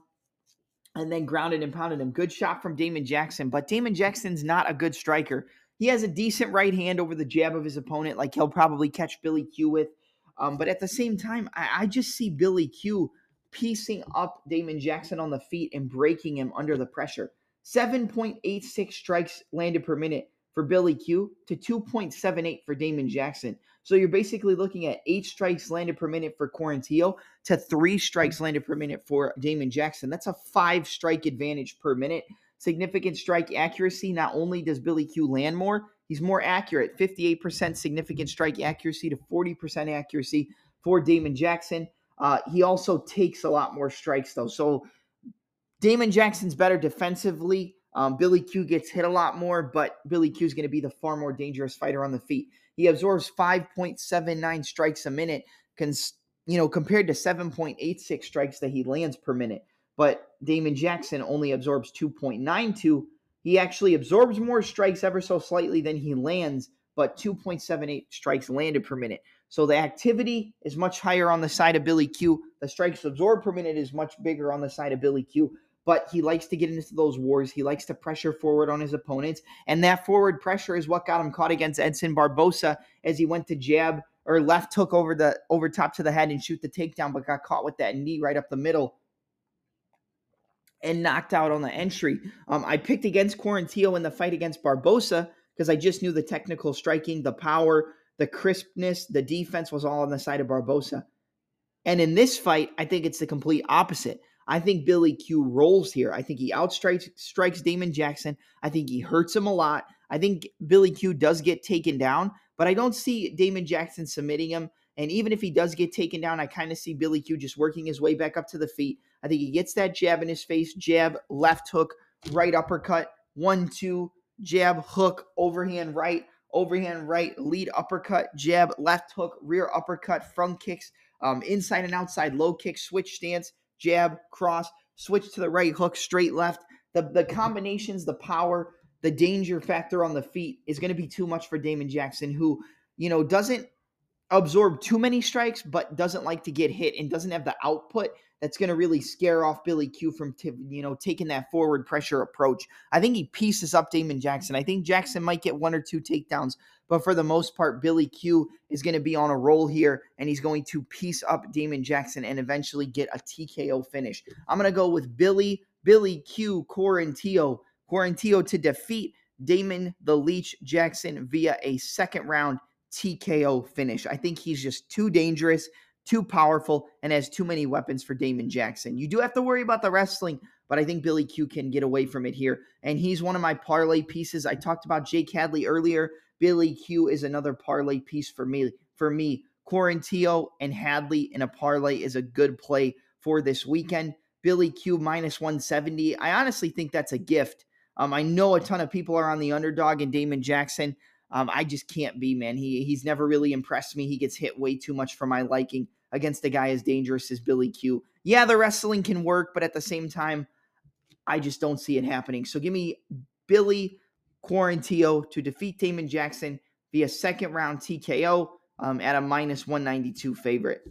and then grounded and pounded him. Good shot from Damon Jackson. But Damon Jackson's not a good striker. He has a decent right hand over the jab of his opponent, like he'll probably catch Billy Q with. But at the same time, I just see Billy Q piecing up Damon Jackson on the feet and breaking him under the pressure. 7.86 strikes landed per minute for Billy Q to 2.78 for Damon Jackson. So you're basically looking at 8 strikes landed per minute for Quarantillo to 3 strikes landed per minute for Damon Jackson. That's a 5-strike advantage per minute. Significant strike accuracy. Not only does Billy Q land more, he's more accurate. 58% significant strike accuracy to 40% accuracy for Damon Jackson. He also takes a lot more strikes, though. So Damon Jackson's better defensively. Billy Q gets hit a lot more, but Billy Q is going to be the far more dangerous fighter on the feet. He absorbs 5.79 strikes a minute, compared to 7.86 strikes that he lands per minute. But Damon Jackson only absorbs 2.92. He actually absorbs more strikes ever so slightly than he lands, but 2.78 strikes landed per minute. So the activity is much higher on the side of Billy Q. The strikes absorbed per minute is much bigger on the side of Billy Q. But he likes to get into those wars. He likes to pressure forward on his opponents. And that forward pressure is what got him caught against Edson Barboza as he went to jab or left hook over top to the head and shoot the takedown, but got caught with that knee right up the middle and knocked out on the entry. I picked against Quarantillo in the fight against Barboza because I just knew the technical striking, the power, the crispness, the defense was all on the side of Barboza. And in this fight, I think it's the complete opposite. I think Billy Q rolls here. I think he outstrikes Damon Jackson. I think he hurts him a lot. I think Billy Q does get taken down, but I don't see Damon Jackson submitting him. And even if he does get taken down, I kind of see Billy Q just working his way back up to the feet. I think he gets that jab in his face, jab, left hook, right uppercut, 1-2, jab, hook, overhand right, lead uppercut, jab, left hook, rear uppercut, front kicks, inside and outside, low kick, switch stance, jab, cross, switch to the right hook, straight left. The combinations, the power, the danger factor on the feet is going to be too much for Damon Jackson, who, doesn't absorb too many strikes, but doesn't like to get hit and doesn't have the output that's going to really scare off Billy Q from, taking that forward pressure approach. I think he pieces up Damon Jackson. I think Jackson might get 1 or 2 takedowns, but for the most part, Billy Q is going to be on a roll here, and he's going to piece up Damon Jackson and eventually get a TKO finish. I'm going to go with Billy Q, Quarantillo to defeat Damon the Leech Jackson via a second-round TKO finish. I think he's just too dangerous, too powerful, and has too many weapons for Damon Jackson. You do have to worry about the wrestling, but I think Billy Q can get away from it here, and he's one of my parlay pieces. I talked about Jake Hadley earlier. Billy Q is another parlay piece for me. Quarantillo and Hadley in a parlay is a good play for this weekend. Billy Q minus 170. I honestly think that's a gift. I know a ton of people are on the underdog in Damon Jackson. I just can't be, man. He's never really impressed me. He gets hit way too much for my liking against a guy as dangerous as Billy Q. Yeah, the wrestling can work, but at the same time, I just don't see it happening. So give me Billy Quarantillo to defeat Damon Jackson via second-round TKO at a minus 192 favorite.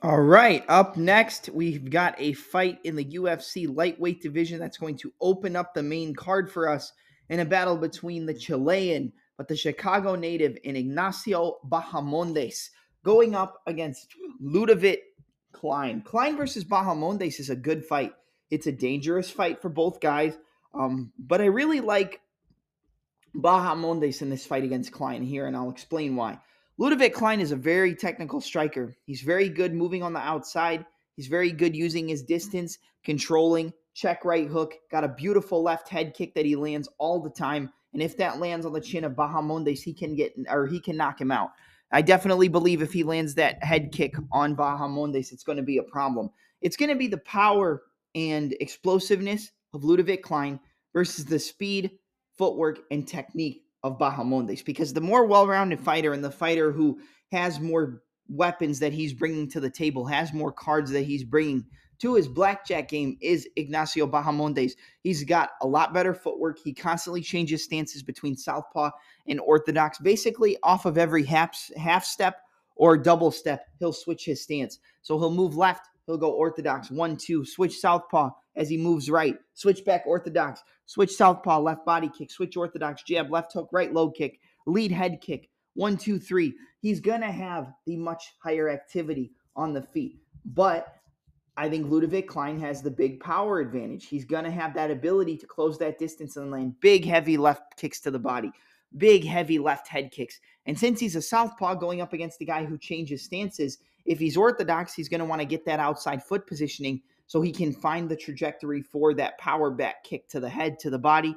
All right, up next, we've got a fight in the UFC lightweight division that's going to open up the main card for us in a battle between the Chilean, but the Chicago native, and Ignacio Bahamondes going up against Ludovic Klein. Klein versus Bahamondes is a good fight. It's a dangerous fight for both guys, but I really like Bahamondes in this fight against Klein here, and I'll explain why. Ludovic Klein is a very technical striker. He's very good moving on the outside. He's very good using his distance, controlling, check right hook, got a beautiful left head kick that he lands all the time, and if that lands on the chin of Bahamondes, he can knock him out. I definitely believe if he lands that head kick on Bahamondes, it's going to be a problem. It's going to be the power and explosiveness of Ludovic Klein versus the speed, footwork, and technique of Bahamondes, because the more well-rounded fighter and the fighter who has more weapons that he's bringing to the table, has more cards that he's bringing to his blackjack game, is Ignacio Bahamondes. He's got a lot better footwork. He constantly changes stances between southpaw and orthodox. Basically, off of every half step or double step, he'll switch his stance. So he'll move left. He'll go orthodox, 1-2, switch southpaw as he moves right, switch back orthodox, switch southpaw, left body kick, switch orthodox, jab, left hook, right low kick, lead head kick, 1-2-3. He's going to have the much higher activity on the feet. But I think Ludovic Klein has the big power advantage. He's going to have that ability to close that distance and land big, heavy left kicks to the body, big, heavy left head kicks. And since he's a southpaw going up against a guy who changes stances, if he's orthodox, he's going to want to get that outside foot positioning so he can find the trajectory for that power back kick to the head, to the body.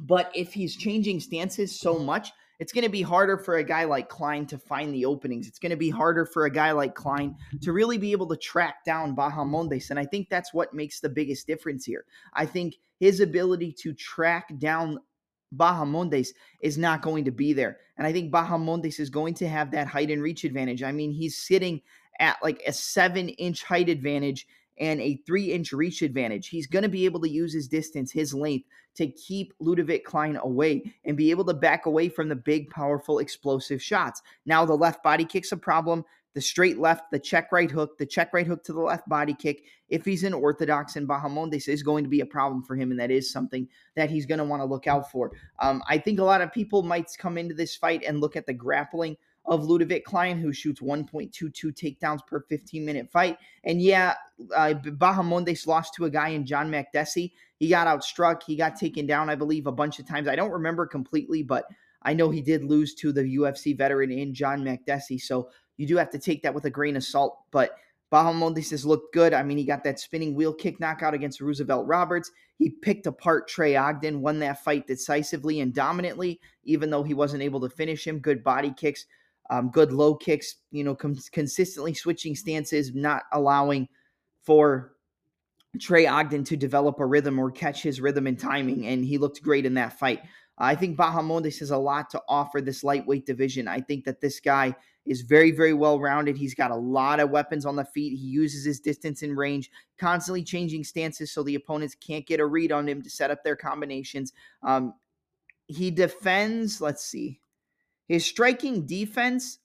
But if he's changing stances so much, it's going to be harder for a guy like Klein to find the openings. It's going to be harder for a guy like Klein to really be able to track down Bahamondes, and I think that's what makes the biggest difference here. I think his ability to track down Bahamondes is not going to be there, and I think Bahamondes is going to have that height and reach advantage. I mean, he's sitting at like a 7-inch height advantage and a 3-inch reach advantage. He's going to be able to use his distance, his length, to keep Ludovic Klein away and be able to back away from the big, powerful, explosive shots. Now the left body kick's a problem. The straight left, the check right hook to the left body kick, if he's an orthodox and Bahamondes, is going to be a problem for him, and that is something that he's going to want to look out for. I think a lot of people might come into this fight and look at the grappling of Ludovic Klein, who shoots 1.22 takedowns per 15-minute fight. And yeah, Bahamondes lost to a guy in John McDessie. He got outstruck. He got taken down, I believe, a bunch of times. I don't remember completely, but I know he did lose to the UFC veteran in John McDessie, so you do have to take that with a grain of salt, but Bahamondes has looked good. I mean, he got that spinning wheel kick knockout against Roosevelt Roberts. He picked apart Trey Ogden, won that fight decisively and dominantly, even though he wasn't able to finish him. Good body kicks, good low kicks, you know, consistently switching stances, not allowing for Trey Ogden to develop a rhythm or catch his rhythm and timing, and he looked great in that fight. I think Bahamondes has a lot to offer this lightweight division. I think that this guy is very, very well-rounded. He's got a lot of weapons on the feet. He uses his distance and range, constantly changing stances so the opponents can't get a read on him to set up their combinations. He defends, let's see. His striking defense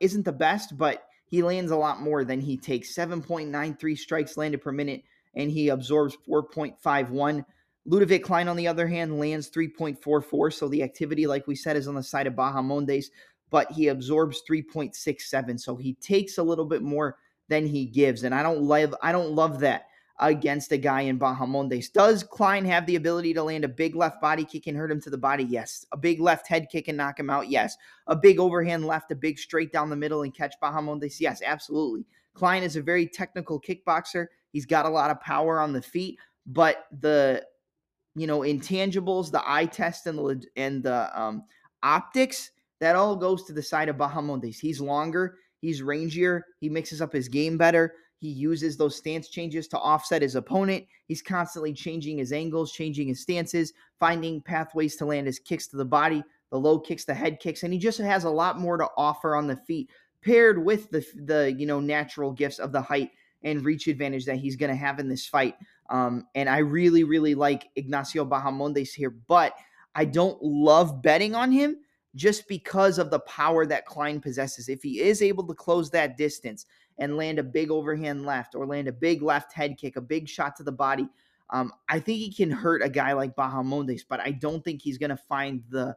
isn't the best, but he lands a lot more than he takes. 7.93 strikes landed per minute, and he absorbs 4.51. Ludovic Klein, on the other hand, lands 3.44, so the activity, like we said, is on the side of Bahamondes, but he absorbs 3.67, so he takes a little bit more than he gives, and I don't love that against a guy in Bahamondes. Does Klein have the ability to land a big left body kick and hurt him to the body? Yes. A big left head kick and knock him out? Yes. A big overhand left, a big straight down the middle and catch Bahamondes? Yes, absolutely. Klein is a very technical kickboxer. He's got a lot of power on the feet, but the intangibles, the eye test, and the optics, that all goes to the side of Bahamondes. He's longer, he's rangier, he mixes up his game better, he uses those stance changes to offset his opponent, he's constantly changing his angles, changing his stances, finding pathways to land his kicks to the body, the low kicks, the head kicks, and he just has a lot more to offer on the feet, paired with the natural gifts of the height and reach advantage that he's going to have in this fight. And I really, really like Ignacio Bahamondes here, but I don't love betting on him just because of the power that Klein possesses. If he is able to close that distance and land a big overhand left or land a big left head kick, a big shot to the body, I think he can hurt a guy like Bahamondes, but I don't think he's going to find the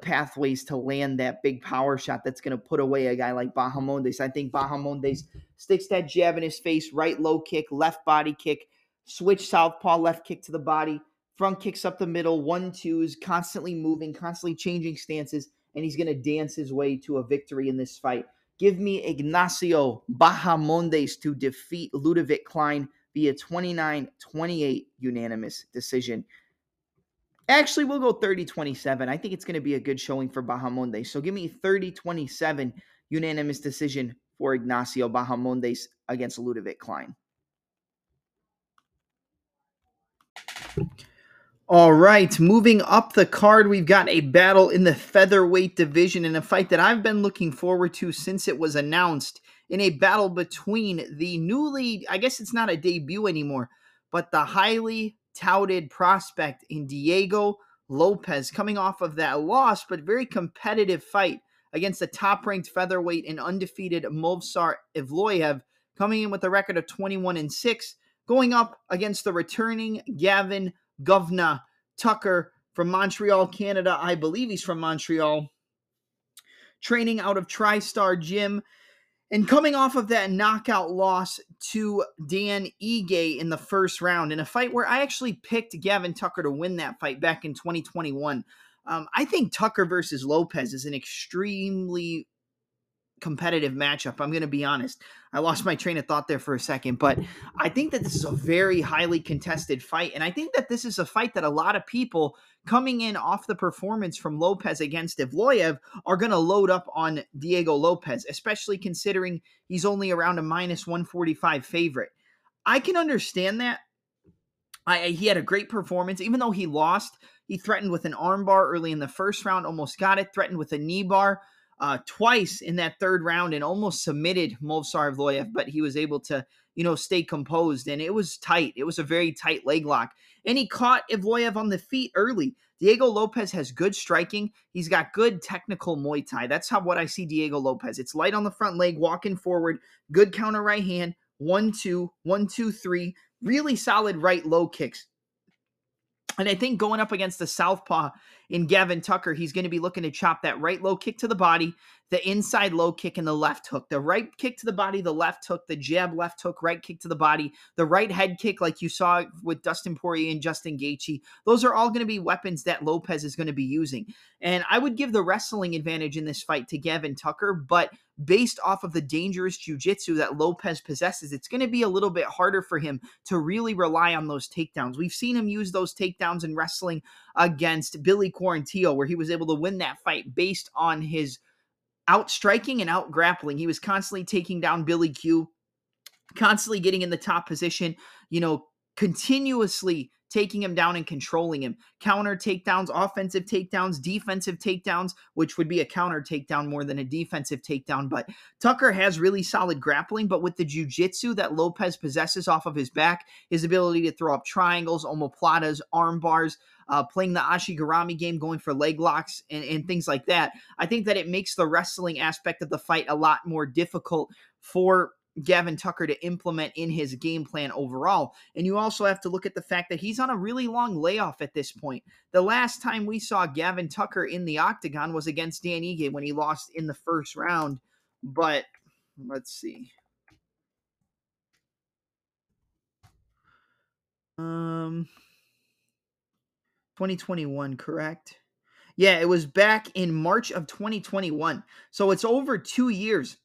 pathways to land that big power shot that's going to put away a guy like Bahamondes. I think Bahamondes sticks that jab in his face, right low kick, left body kick, switch southpaw, left kick to the body, front kicks up the middle, 1-2s, constantly moving, constantly changing stances, and he's going to dance his way to a victory in this fight. Give me Ignacio Bahamondes to defeat Ludovic Klein via 29-28 unanimous decision. Actually, we'll go 30-27. I think it's going to be a good showing for Bahamondes. So give me 30-27 unanimous decision for Ignacio Bahamondes against Ludovic Klein. All right, moving up the card, we've got a battle in the featherweight division and a fight that I've been looking forward to since it was announced, in a battle between the newly, I guess it's not a debut anymore, but the highly touted prospect in Diego Lopes, coming off of that loss, but very competitive fight against the top-ranked featherweight and undefeated Movsar Evloev, coming in with a record of 21-6, going up against the returning Gavin Govna Tucker from Montreal, Canada. I believe he's from Montreal, training out of TriStar Gym, and coming off of that knockout loss to Dan Ige in the first round, in a fight where I actually picked Gavin Tucker to win that fight back in 2021. I think Tucker versus Lopes is an extremely competitive matchup. I'm going to be honest. I lost my train of thought there for a second, but I think that this is a very highly contested fight, and I think that this is a fight that a lot of people coming in off the performance from Lopes against Evloev are going to load up on Diego Lopes, especially considering he's only around a -145 favorite. I can understand that. He had a great performance. Even though he lost, he threatened with an armbar early in the first round, almost got it, threatened with a knee bar twice in that third round, and almost submitted Movsar Evloev, but he was able to, stay composed, and it was tight. It was a very tight leg lock, and he caught Evloev on the feet early. Diego Lopes has good striking. He's got good technical Muay Thai. That's what I see Diego Lopes. It's light on the front leg, walking forward, good counter right hand, 1-2, 1-2, 3, really solid right low kicks. And I think going up against the southpaw in Gavin Tucker, he's going to be looking to chop that right low kick to the body, the inside low kick, and the left hook. The right kick to the body, the left hook, the jab, left hook, right kick to the body, the right head kick like you saw with Dustin Poirier and Justin Gaethje. Those are all going to be weapons that Lopes is going to be using. And I would give the wrestling advantage in this fight to Gavin Tucker, but based off of the dangerous jiu-jitsu that Lopes possesses, it's going to be a little bit harder for him to really rely on those takedowns. We've seen him use those takedowns in wrestling against Billy Quarantillo, where he was able to win that fight based on his outstriking and outgrappling. He was constantly taking down Billy Q, constantly getting in the top position, continuously taking him down and controlling him. Counter takedowns, offensive takedowns, defensive takedowns, which would be a counter takedown more than a defensive takedown. But Tucker has really solid grappling, but with the jiu-jitsu that Lopes possesses off of his back, his ability to throw up triangles, omoplatas, arm bars, playing the Ashigarami game, going for leg locks and things like that, I think that it makes the wrestling aspect of the fight a lot more difficult for Gavin Tucker to implement in his game plan overall. And you also have to look at the fact that he's on a really long layoff at this point. The last time we saw Gavin Tucker in the octagon was against Dan Ige when he lost in the first round. But let's see. Um, 2021, correct? Yeah, it was back in March of 2021. So it's over 2 years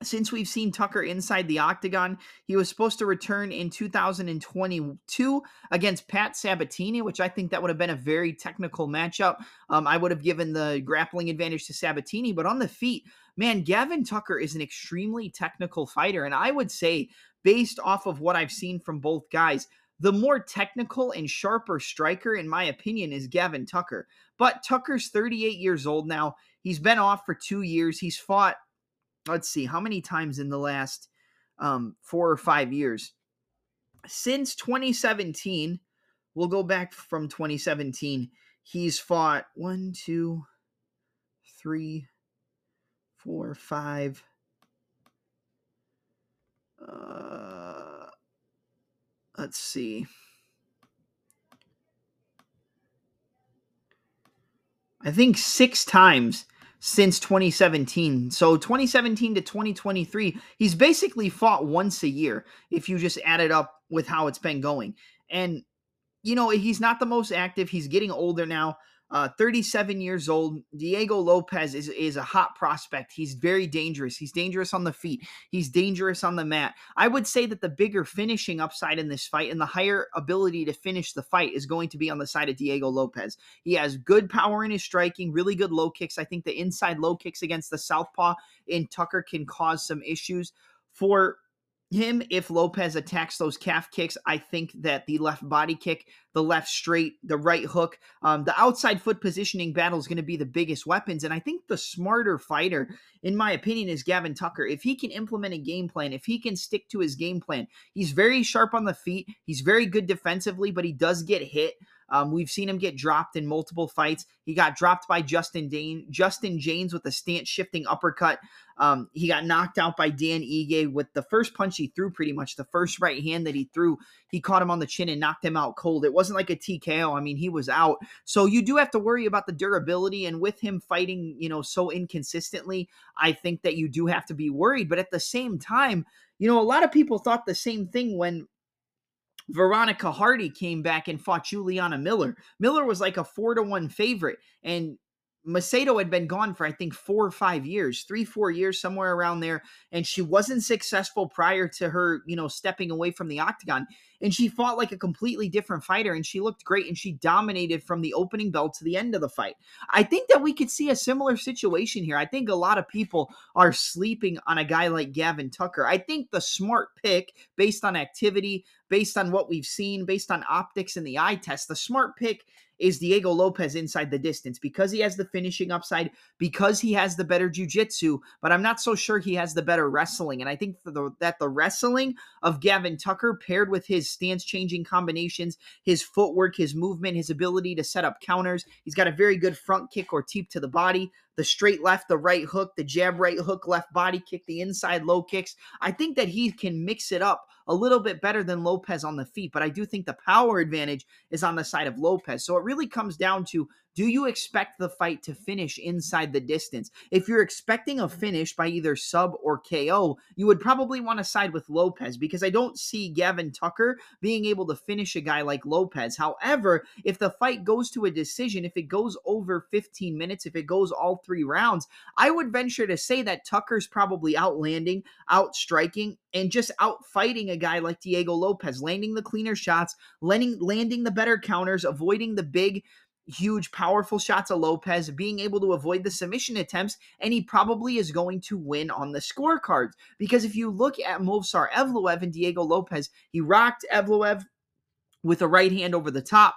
since we've seen Tucker inside the octagon. He was supposed to return in 2022 against Pat Sabatini, which I think that would have been a very technical matchup. I would have given the grappling advantage to Sabatini, but on the feet, man, Gavin Tucker is an extremely technical fighter. And I would say, based off of what I've seen from both guys, the more technical and sharper striker, in my opinion, is Gavin Tucker. But Tucker's 38 years old now. He's been off for 2 years. He's fought, let's see, how many times in the last 4 or 5 years? Since 2017, we'll go back from 2017, he's fought 1, 2, 3, 4, 5. Let's see. I think 6 times. Since 2017. So 2017 to 2023, he's basically fought once a year if you just add it up with how it's been going. And, he's not the most active. He's getting older now. 37 years old. Diego Lopes is a hot prospect. He's very dangerous. He's dangerous on the feet. He's dangerous on the mat. I would say that the bigger finishing upside in this fight and the higher ability to finish the fight is going to be on the side of Diego Lopes. He has good power in his striking, really good low kicks. I think the inside low kicks against the southpaw in Tucker can cause some issues for him. If Lopes attacks those calf kicks, I think that the left body kick, the left straight, the right hook, the outside foot positioning battle is going to be the biggest weapons. And I think the smarter fighter, in my opinion, is Gavin Tucker. If he can implement a game plan, if he can stick to his game plan, he's very sharp on the feet. He's very good defensively, but he does get hit. We've seen him get dropped in multiple fights. He got dropped by Justin James with a stance shifting uppercut. He got knocked out by Dan Ige with the first punch he threw, pretty much the first right hand that he threw. He caught him on the chin and knocked him out cold. It wasn't like a TKO. I mean, he was out. So you do have to worry about the durability, and with him fighting, you know, so inconsistently, I think that you do have to be worried. But at the same time, you know, a lot of people thought the same thing when Veronica Hardy came back and fought Juliana Miller. Miller was like a 4-1 favorite, and Macedo had been gone for, I think, 4 or 5 years, 3-4 years, somewhere around there, and she wasn't successful prior to her, you know, stepping away from the octagon. And she fought like a completely different fighter, and she looked great, and she dominated from the opening bell to the end of the fight. I think that we could see a similar situation here. I think a lot of people are sleeping on a guy like Gavin Tucker. I think the smart pick, based on activity, based on what we've seen, based on optics and the eye test, the smart pick is Diego Lopes inside the distance, because he has the finishing upside, because he has the better jiu-jitsu, but I'm not so sure he has the better wrestling. And I think that the wrestling of Gavin Tucker, paired with his stance-changing combinations, his footwork, his movement, his ability to set up counters, he's got a very good front kick or teep to the body, the straight left, the right hook, the jab right hook, left body kick, the inside low kicks. I think that he can mix it up a little bit better than Lopes on the feet, but I do think the power advantage is on the side of Lopes. So it really comes down to, do you expect the fight to finish inside the distance? If you're expecting a finish by either sub or KO, you would probably want to side with Lopes, because I don't see Gavin Tucker being able to finish a guy like Lopes. However, if the fight goes to a decision, if it goes over 15 minutes, if it goes all 3 rounds, I would venture to say that Tucker's probably outlanding, outstriking, and just outfighting a guy like Diego Lopes, landing the cleaner shots, landing the better counters, avoiding the big, huge, powerful shots of Lopes, being able to avoid the submission attempts, and he probably is going to win on the scorecards. Because if you look at Movsar Evloev and Diego Lopes, he rocked Evloev with a right hand over the top.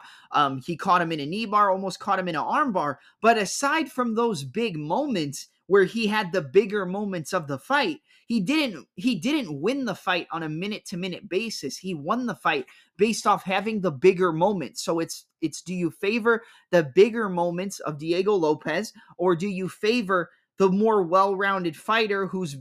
He caught him in a knee bar, almost caught him in an arm bar. But aside from those big moments where he had the bigger moments of the fight, he didn't win the fight on a minute-to-minute basis. He won the fight based off having the bigger moments. So it's do you favor the bigger moments of Diego Lopes, or do you favor the more well-rounded fighter who's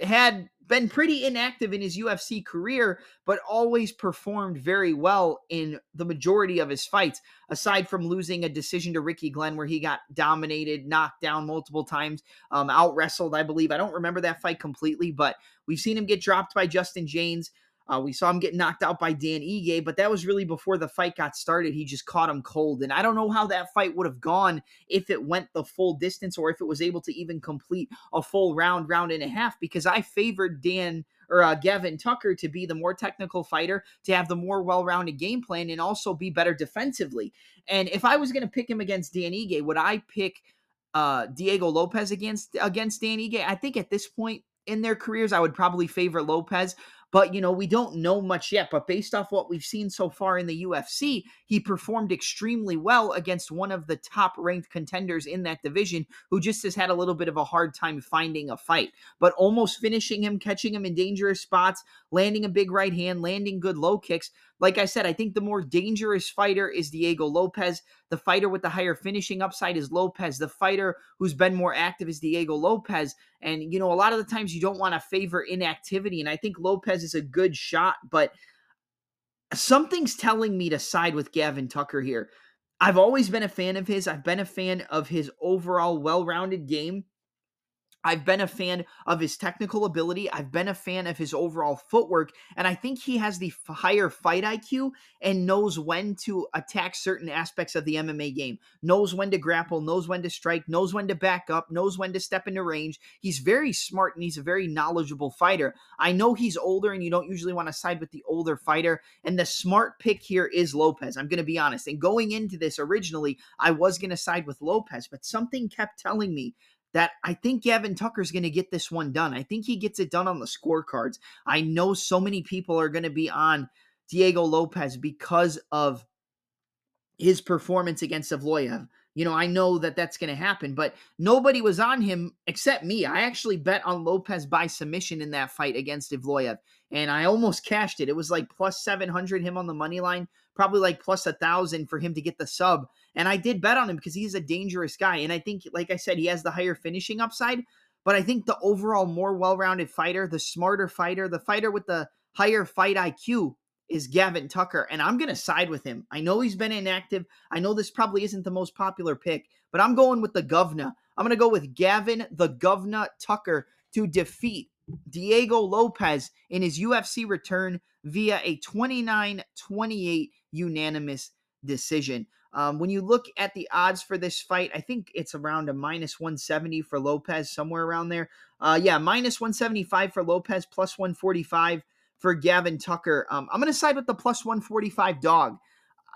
had been pretty inactive in his UFC career, but always performed very well in the majority of his fights, aside from losing a decision to Ricky Glenn where he got dominated, knocked down multiple times, out-wrestled, I believe. I don't remember that fight completely, but we've seen him get dropped by Justin James. We saw him get knocked out by Dan Ige, but that was really before the fight got started. He just caught him cold, and I don't know how that fight would have gone if it went the full distance or if it was able to even complete a full round, round and a half, because I favored Gavin Tucker to be the more technical fighter, to have the more well-rounded game plan, and also be better defensively. And if I was going to pick him against Dan Ige, would I pick Diego Lopes against Dan Ige? I think at this point in their careers, I would probably favor Lopes. But, you know, we don't know much yet. But based off what we've seen so far in the UFC, he performed extremely well against one of the top-ranked contenders in that division, who just has had a little bit of a hard time finding a fight. But almost finishing him, catching him in dangerous spots, landing a big right hand, landing good low kicks. Like I said, I think the more dangerous fighter is Diego Lopes. The fighter with the higher finishing upside is Lopes. The fighter who's been more active is Diego Lopes. And, you know, a lot of the times you don't want to favor inactivity. And I think Lopes is a good shot, but something's telling me to side with Gavin Tucker here. I've always been a fan of his. I've been a fan of his overall well-rounded game. I've been a fan of his technical ability. I've been a fan of his overall footwork. And I think he has the higher fight IQ and knows when to attack certain aspects of the MMA game, knows when to grapple, knows when to strike, knows when to back up, knows when to step into range. He's very smart and he's a very knowledgeable fighter. I know he's older and you don't usually want to side with the older fighter. And the smart pick here is Lopes. I'm going to be honest. And going into this originally, I was going to side with Lopes, but something kept telling me that I think Gavin Tucker's going to get this one done. I think he gets it done on the scorecards. I know so many people are going to be on Diego Lopes because of his performance against Evloev. You know, I know that that's going to happen, but nobody was on him except me. I actually bet on Lopes by submission in that fight against Evloev, and I almost cashed it. It was like plus 700 him on the money line, probably like plus 1,000 for him to get the sub. And I did bet on him because he's a dangerous guy. And I think, like I said, he has the higher finishing upside. But I think the overall more well-rounded fighter, the smarter fighter, the fighter with the higher fight IQ is Gavin Tucker. And I'm going to side with him. I know he's been inactive. I know this probably isn't the most popular pick, but I'm going with the governor. I'm going to go with Gavin the governor Tucker to defeat Diego Lopes in his UFC return via a 29-28 unanimous decision. When you look at the odds for this fight, I think it's around a minus 170 for Lopes, somewhere around there. Yeah, minus 175 for Lopes, plus 145 for Gavin Tucker. I'm going to side with the plus 145 dog.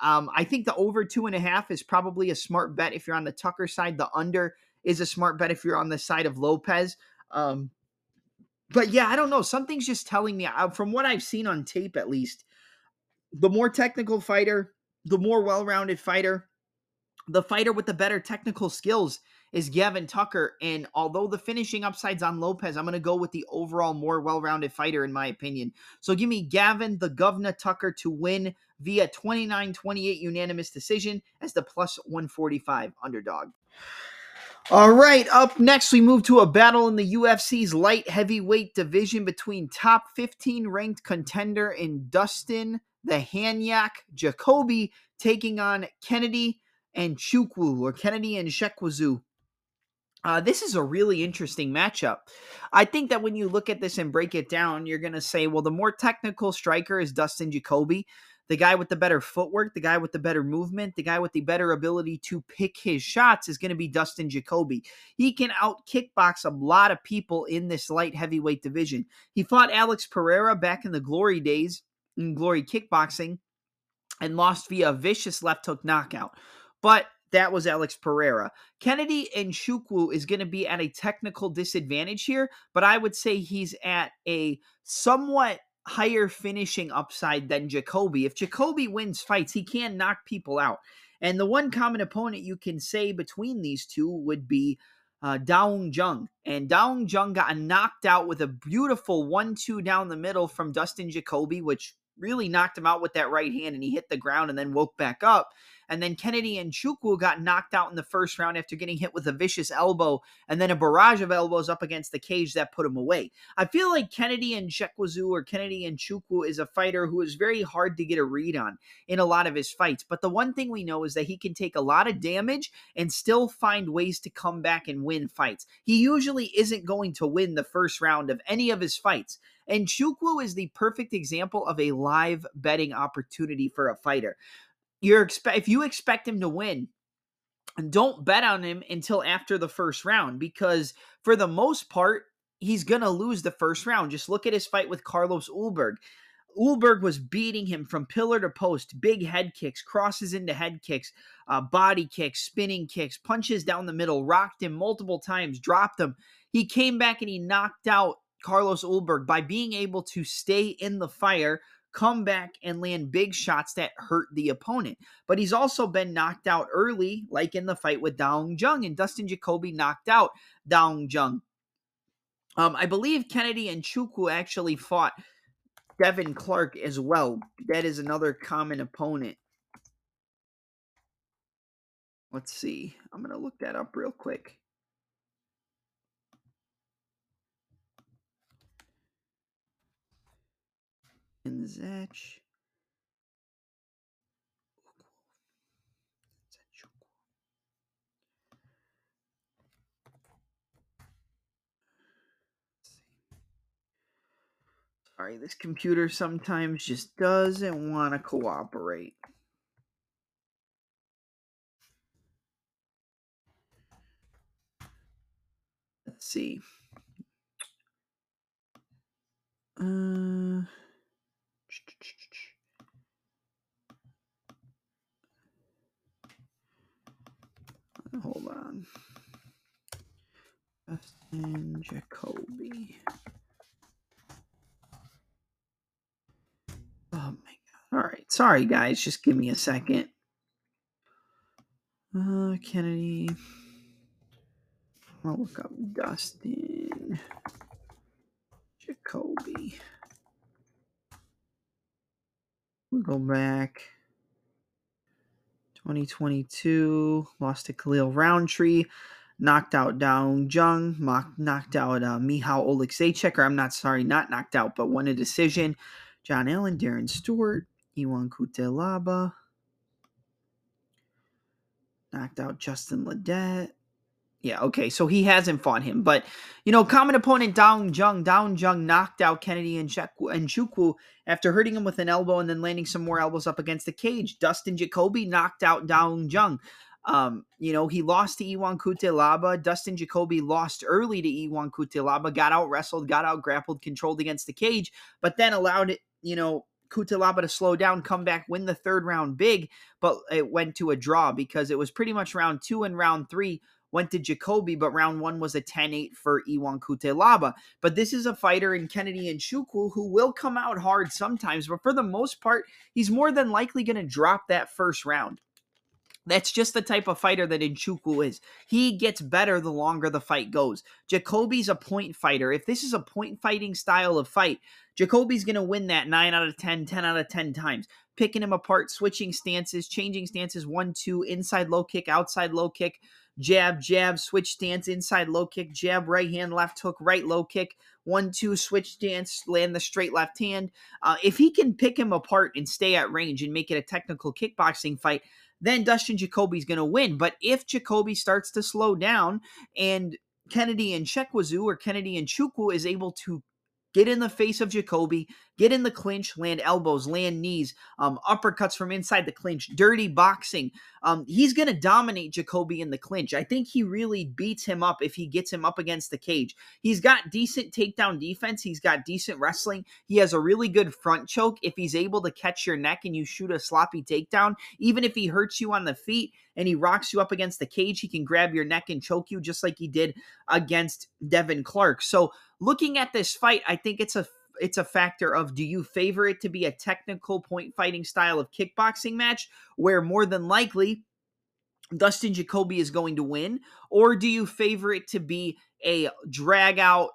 I think the over 2.5 is probably a smart bet if you're on the Tucker side. The under is a smart bet if you're on the side of Lopes. But yeah, I don't know. Something's just telling me, from what I've seen on tape at least, the more technical fighter, the more well-rounded fighter, the fighter with the better technical skills is Gavin Tucker. And although the finishing upside's on Lopes, I'm going to go with the overall more well-rounded fighter in my opinion. So give me Gavin the governor Tucker to win via 29-28 unanimous decision as the plus 145 underdog. All right, up next we move to a battle in the UFC's light heavyweight division between top 15 ranked contender in Dustin the Hanyak Jacoby taking on Kennedy Nzechukwu, or Kennedy Nzechukwu. This is a really interesting matchup. I think that when you look at this and break it down, you're going to say, well, the more technical striker is Dustin Jacoby, the guy with the better footwork, the guy with the better movement, the guy with the better ability to pick his shots is going to be Dustin Jacoby. He can out-kickbox a lot of people in this light heavyweight division. He fought Alex Pereira back in the glory days, in glory kickboxing, and lost via a vicious left hook knockout. But that was Alex Pereira. Kennedy Nzechukwu is going to be at a technical disadvantage here, but I would say he's at a somewhat higher finishing upside than Jacoby. If Jacoby wins fights, he can knock people out. And the one common opponent you can say between these two would be Daung Jung. And Daung Jung got knocked out with a beautiful 1-2 down the middle from Dustin Jacoby, which really knocked him out with that right hand, and he hit the ground and then woke back up. And then Kennedy Nzechukwu got knocked out in the first round after getting hit with a vicious elbow and then a barrage of elbows up against the cage that put him away. I feel like Kennedy Nzechukwu, or Kennedy Nzechukwu, is a fighter who is very hard to get a read on in a lot of his fights. But the one thing we know is that he can take a lot of damage and still find ways to come back and win fights. He usually isn't going to win the first round of any of his fights. And Nzechukwu is the perfect example of a live betting opportunity for a fighter. If you expect him to win, don't bet on him until after the first round, because for the most part, he's going to lose the first round. Just look at his fight with Carlos Ulberg. Ulberg was beating him from pillar to post, big head kicks, crosses into head kicks, body kicks, spinning kicks, punches down the middle, rocked him multiple times, dropped him. He came back and he knocked out Carlos Ulberg by being able to stay in the fire, come back and land big shots that hurt the opponent. But he's also been knocked out early, like in the fight with Daung Jung, and Dustin Jacoby knocked out Daung Jung. I believe Kennedy Nzechukwu actually fought Devin Clark as well. That is another common opponent. Let's see. I'm going to look that up real quick. Nzech. Sorry, this computer sometimes just doesn't want to cooperate. Let's see. Hold on. Dustin Jacoby. Oh my god. Alright, sorry guys, just give me a second. Kennedy. I'll look up Dustin Jacoby. We'll go back. 2022, lost to Khalil Roundtree, knocked out Daung Jung, knocked out Michał Oleksijczyk, or I'm not sorry, not knocked out, but won a decision. John Allen, Darren Stewart, Iwan Kutelaba, knocked out Justin Ledet. Yeah, okay, so he hasn't fought him. But, you know, common opponent Daung Jung knocked out Kennedy Nzechukwu after hurting him with an elbow and then landing some more elbows up against the cage. Dustin Jacoby knocked out Daung Jung. You know, he lost to Iwan Kutelaba. Dustin Jacoby lost early to Iwan Kutelaba, got out-wrestled, got out-grappled, controlled against the cage, but then allowed it, you know, Kutelaba to slow down, come back, win the third round big, but it went to a draw because it was pretty much round two and round three went to Jacoby, but round one was a 10-8 for Iwan Kutelaba. But this is a fighter in Kennedy Nzechukwu who will come out hard sometimes, but for the most part, he's more than likely going to drop that first round. That's just the type of fighter that Nzechukwu is. He gets better the longer the fight goes. Jacoby's a point fighter. If this is a point fighting style of fight, Jacoby's going to win that 9 out of 10, 10 out of 10 times. Picking him apart, switching stances, changing stances, 1-2, inside low kick, outside low kick, jab, jab, switch stance, inside low kick, jab, right hand, left hook, right low kick, 1-2, switch stance, land the straight left hand. If he can pick him apart and stay at range and make it a technical kickboxing fight, then Dustin Jacoby's going to win. But if Jacoby starts to slow down and Kennedy Nzechukwu or Kennedy Nzechukwu is able to get in the face of Jacoby, get in the clinch, land elbows, land knees, uppercuts from inside the clinch, dirty boxing. He's going to dominate Jacoby in the clinch. I think he really beats him up if he gets him up against the cage. He's got decent takedown defense. He's got decent wrestling. He has a really good front choke. If he's able to catch your neck and you shoot a sloppy takedown, even if he hurts you on the feet and he rocks you up against the cage, he can grab your neck and choke you just like he did against Devin Clark. So looking at this fight, I think it's a factor of, do you favor it to be a technical point fighting style of kickboxing match where more than likely Dustin Jacoby is going to win, or do you favor it to be a drag out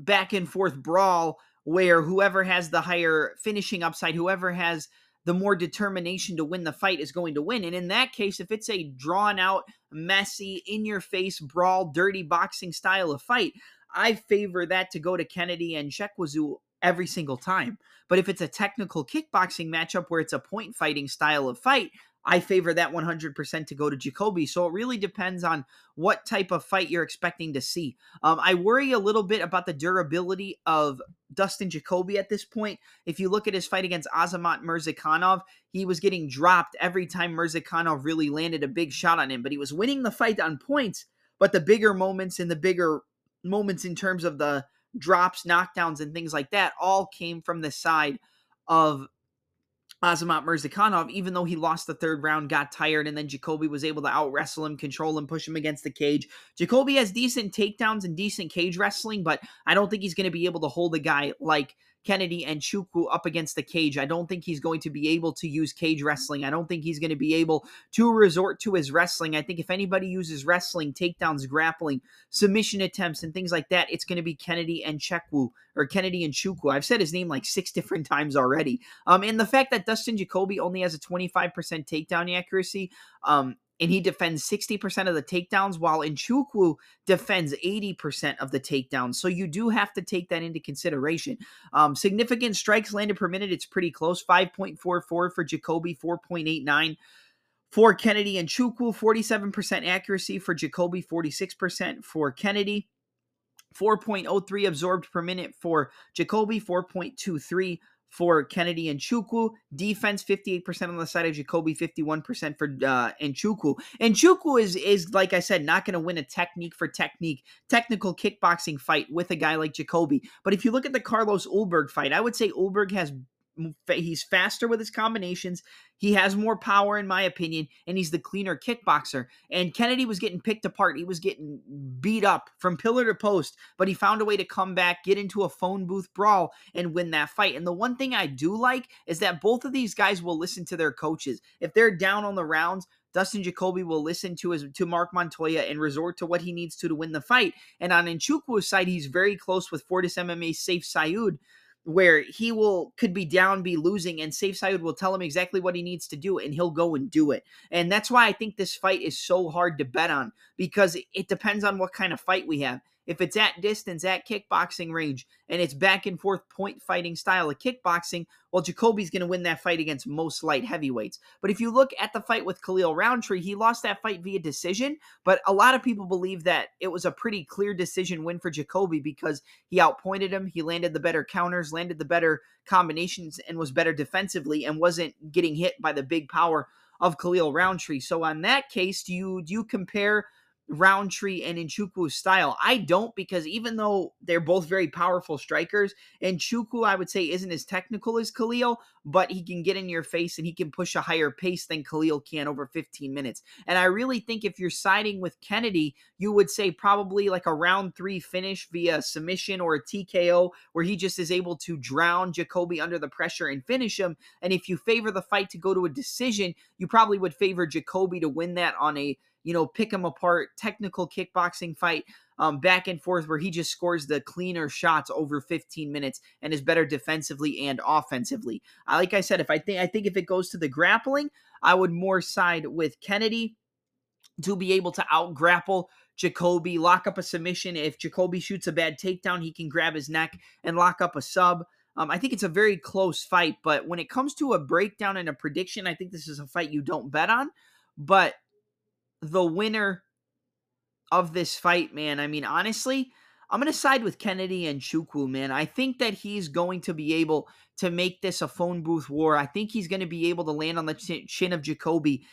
back and forth brawl where whoever has the higher finishing upside, whoever has the more determination to win the fight is going to win? And in that case, if it's a drawn out, messy, in your face brawl, dirty boxing style of fight, I favor that to go to Kennedy Nzechukwu every single time. But if it's a technical kickboxing matchup where it's a point fighting style of fight, I favor that 100% to go to Jacoby. So it really depends on what type of fight you're expecting to see. I worry a little bit about the durability of Dustin Jacoby at this point. If you look at his fight against Azamat Mirzikhanov, he was getting dropped every time Mirzikhanov really landed a big shot on him. But he was winning the fight on points, but the bigger moments and the bigger moments in terms of the drops, knockdowns, and things like that all came from the side of Azamat Mirzikhanov, even though he lost the third round, got tired, and then Jacoby was able to out-wrestle him, control him, push him against the cage. Jacoby has decent takedowns and decent cage wrestling, but I don't think he's going to be able to hold a guy like Kennedy Nzechukwu up against the cage. I don't think he's going to be able to use cage wrestling. I don't think he's going to be able to resort to his wrestling. I think if anybody uses wrestling, takedowns, grappling, submission attempts, and things like that, it's going to be Kennedy Nzechukwu or Kennedy Nzechukwu. I've said his name like 6 different times already. And the fact that Dustin Jacoby only has a 25% takedown accuracy, and he defends 60% of the takedowns, while Nzechukwu defends 80% of the takedowns. So you do have to take that into consideration. Significant strikes landed per minute, it's pretty close. 5.44 for Jacoby, 4.89 for Kennedy Nzechukwu, 47% accuracy for Jacoby, 46% for Kennedy. 4.03 absorbed per minute for Jacoby, 4.23 for Kennedy Nzechukwu. Defense, 58% on the side of Jacoby, 51% for Nzechukwu. Nzechukwu is, like I said, not going to win a technical kickboxing fight with a guy like Jacoby. But if you look at the Carlos Ulberg fight, I would say Ulberg he's faster with his combinations. He has more power, in my opinion, and he's the cleaner kickboxer. And Kennedy was getting picked apart. He was getting beat up from pillar to post, but he found a way to come back, get into a phone booth brawl, and win that fight. And the one thing I do like is that both of these guys will listen to their coaches. If they're down on the rounds, Dustin Jacoby will listen to Mark Montoya and resort to what he needs to win the fight. And on Nchukwu's side, he's very close with Fortis MMA's Saif Sayud, where he could be down, be losing, and Saif Sayud will tell him exactly what he needs to do, and he'll go and do it. And that's why I think this fight is so hard to bet on, because it depends on what kind of fight we have. If it's at distance, at kickboxing range, and it's back and forth point fighting style of kickboxing, well, Jacoby's going to win that fight against most light heavyweights. But if you look at the fight with Khalil Roundtree, he lost that fight via decision, but a lot of people believe that it was a pretty clear decision win for Jacoby because he outpointed him, he landed the better counters, landed the better combinations, and was better defensively and wasn't getting hit by the big power of Khalil Roundtree. So on that case, do you compare Roundtree and Nchukwu's style? I don't, because even though they're both very powerful strikers, Nzechukwu, I would say, isn't as technical as Khalil, but he can get in your face and he can push a higher pace than Khalil can over 15 minutes. And I really think if you're siding with Kennedy, you would say probably like a round 3 finish via submission or a TKO, where he just is able to drown Jacoby under the pressure and finish him. And if you favor the fight to go to a decision, you probably would favor Jacoby to win that on a pick him apart, technical kickboxing fight, back and forth, where he just scores the cleaner shots over 15 minutes and is better defensively and offensively. Like I said, I think if it goes to the grappling, I would more side with Kennedy to be able to out-grapple Jacoby, lock up a submission. If Jacoby shoots a bad takedown, he can grab his neck and lock up a sub. I think it's a very close fight, but when it comes to a breakdown and a prediction, I think this is a fight you don't bet on, but the winner of this fight, man, I mean, honestly, I'm going to side with Kennedy Nzechukwu, man. I think that he's going to be able to make this a phone booth war. I think he's going to be able to land on the chin of Jacoby